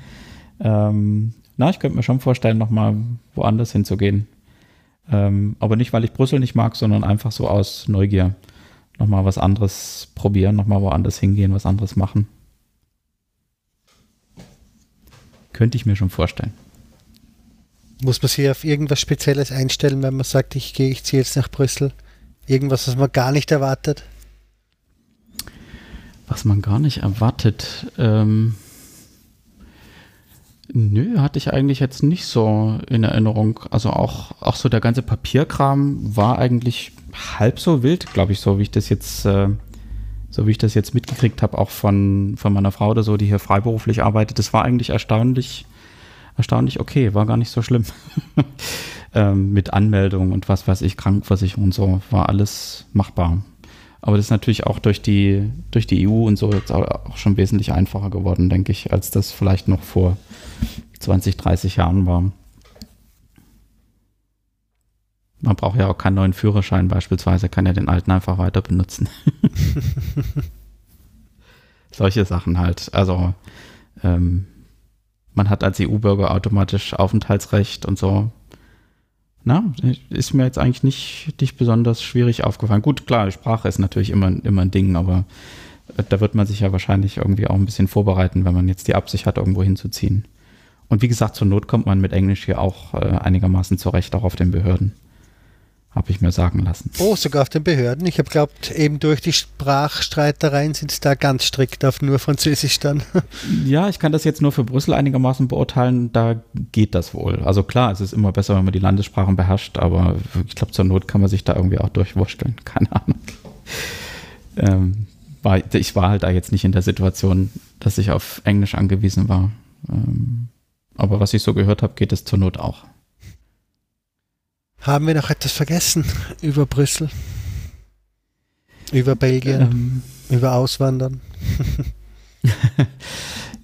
Ich könnte mir schon vorstellen, noch mal woanders hinzugehen. Aber nicht, weil ich Brüssel nicht mag, sondern einfach so aus Neugier. Noch mal was anderes probieren, noch mal woanders hingehen, was anderes machen. Könnte ich mir schon vorstellen. Muss man sich auf irgendwas Spezielles einstellen, wenn man sagt, ich ziehe jetzt nach Brüssel? Irgendwas, was man gar nicht erwartet? Was man gar nicht erwartet? Nö, hatte ich eigentlich jetzt nicht so in Erinnerung. Also auch so der ganze Papierkram war eigentlich halb so wild, glaube ich, so wie ich das jetzt mitgekriegt habe, auch von meiner Frau oder so, die hier freiberuflich arbeitet. Das war eigentlich erstaunlich okay, war gar nicht so schlimm. Mit Anmeldung und was weiß ich, Krankenversicherung und so, war alles machbar. Aber das ist natürlich auch durch die EU und so jetzt auch schon wesentlich einfacher geworden, denke ich, als das vielleicht noch vor 20, 30 Jahren war. Man braucht ja auch keinen neuen Führerschein beispielsweise, kann ja den alten einfach weiter benutzen. Solche Sachen halt. Also man hat als EU-Bürger automatisch Aufenthaltsrecht und so. Na, ist mir jetzt eigentlich nicht besonders schwierig aufgefallen. Gut, klar, Sprache ist natürlich immer ein Ding, aber da wird man sich ja wahrscheinlich irgendwie auch ein bisschen vorbereiten, wenn man jetzt die Absicht hat, irgendwo hinzuziehen. Und wie gesagt, zur Not kommt man mit Englisch hier auch einigermaßen zurecht, auch auf den Behörden. Habe ich mir sagen lassen. Oh, sogar auf den Behörden? Ich habe geglaubt, eben durch die Sprachstreitereien sind es da ganz strikt auf nur Französisch dann. Ja, ich kann das jetzt nur für Brüssel einigermaßen beurteilen, da geht das wohl. Also klar, es ist immer besser, wenn man die Landessprachen beherrscht, aber ich glaube, zur Not kann man sich da irgendwie auch durchwursteln. Keine Ahnung. Ich war halt da jetzt nicht in der Situation, dass ich auf Englisch angewiesen war. Aber was ich so gehört habe, geht es zur Not auch. Haben wir noch etwas vergessen über Brüssel, über Belgien, über Auswandern?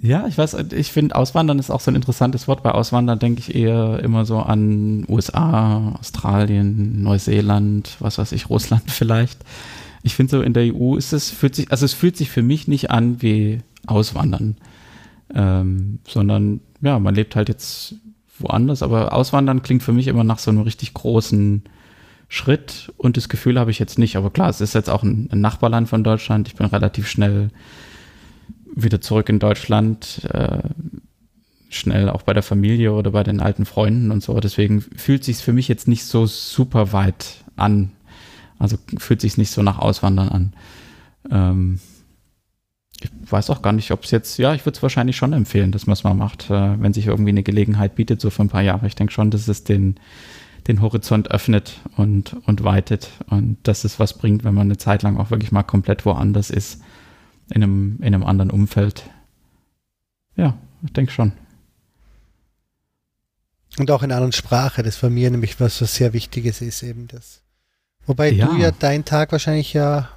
Ja, ich weiß, ich finde Auswandern ist auch so ein interessantes Wort. Bei Auswandern denke ich eher immer so an USA, Australien, Neuseeland, was weiß ich, Russland vielleicht. Ich finde so in der EU fühlt sich für mich nicht an wie Auswandern, sondern ja, man lebt halt jetzt woanders, aber Auswandern klingt für mich immer nach so einem richtig großen Schritt und das Gefühl habe ich jetzt nicht, aber klar, es ist jetzt auch ein Nachbarland von Deutschland, ich bin relativ schnell wieder zurück in Deutschland, schnell auch bei der Familie oder bei den alten Freunden und so, deswegen fühlt es sich für mich jetzt nicht so super weit an, also fühlt es sich nicht so nach Auswandern an. Ich weiß auch gar nicht, ob es jetzt, ja, ich würde es wahrscheinlich schon empfehlen, dass man es mal macht, wenn sich irgendwie eine Gelegenheit bietet, so für ein paar Jahre. Ich denke schon, dass es den Horizont öffnet und weitet und dass es was bringt, wenn man eine Zeit lang auch wirklich mal komplett woanders ist, in einem anderen Umfeld. Ja, ich denke schon. Und auch in einer anderen Sprache, das war mir nämlich was sehr Wichtiges ist eben das. Wobei ja. Du ja deinen Tag wahrscheinlich ja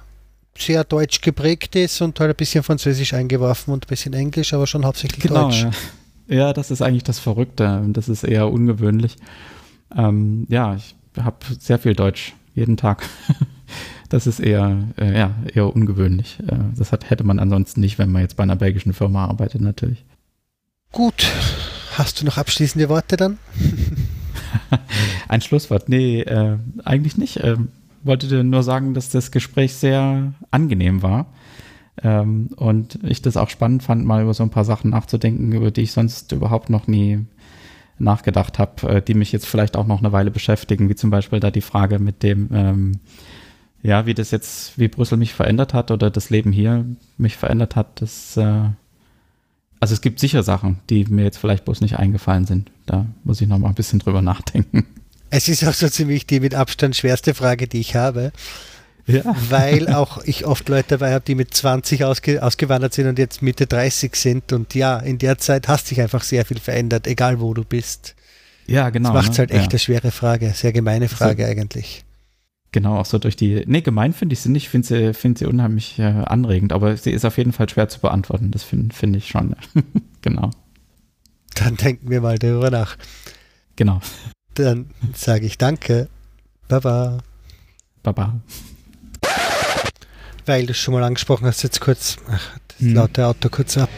sehr deutsch geprägt ist und halt ein bisschen Französisch eingeworfen und ein bisschen Englisch, aber schon hauptsächlich Deutsch. Genau, ja, das ist eigentlich das Verrückte. Das ist eher ungewöhnlich. Ich habe sehr viel Deutsch, jeden Tag. Das ist eher ungewöhnlich. Das hätte man ansonsten nicht, wenn man jetzt bei einer belgischen Firma arbeitet, natürlich. Gut. Hast du noch abschließende Worte dann? Ein Schlusswort? Nee, eigentlich nicht. Wollte nur sagen, dass das Gespräch sehr angenehm war und ich das auch spannend fand, mal über so ein paar Sachen nachzudenken, über die ich sonst überhaupt noch nie nachgedacht habe, die mich jetzt vielleicht auch noch eine Weile beschäftigen, wie zum Beispiel da die Frage mit dem, wie Brüssel mich verändert hat oder das Leben hier mich verändert hat. Also es gibt sicher Sachen, die mir jetzt vielleicht bloß nicht eingefallen sind. Da muss ich noch mal ein bisschen drüber nachdenken. Es ist auch so ziemlich die mit Abstand schwerste Frage, die ich habe, ja. Weil auch ich oft Leute dabei habe, die mit 20 ausgewandert sind und jetzt Mitte 30 sind und ja, in der Zeit hast dich einfach sehr viel verändert, egal wo du bist. Ja, genau. Das macht es halt echt eine schwere Frage, sehr gemeine Frage so, eigentlich. Genau, auch so durch die, gemein finde ich sie nicht, finde sie unheimlich anregend, aber sie ist auf jeden Fall schwer zu beantworten, das finde ich schon, genau. Dann denken wir mal darüber nach. Genau. Dann sage ich danke Baba. Baba. Weil du es schon mal angesprochen hast, jetzt kurz, laute Auto kurz ab.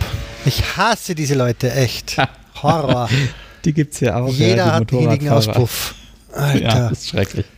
Ich hasse diese Leute, echt. Horror. Die gibt's ja auch. Jeder hat einen Motorradfahrer. Einen Auspuff. Alter. Ja, das ist schrecklich.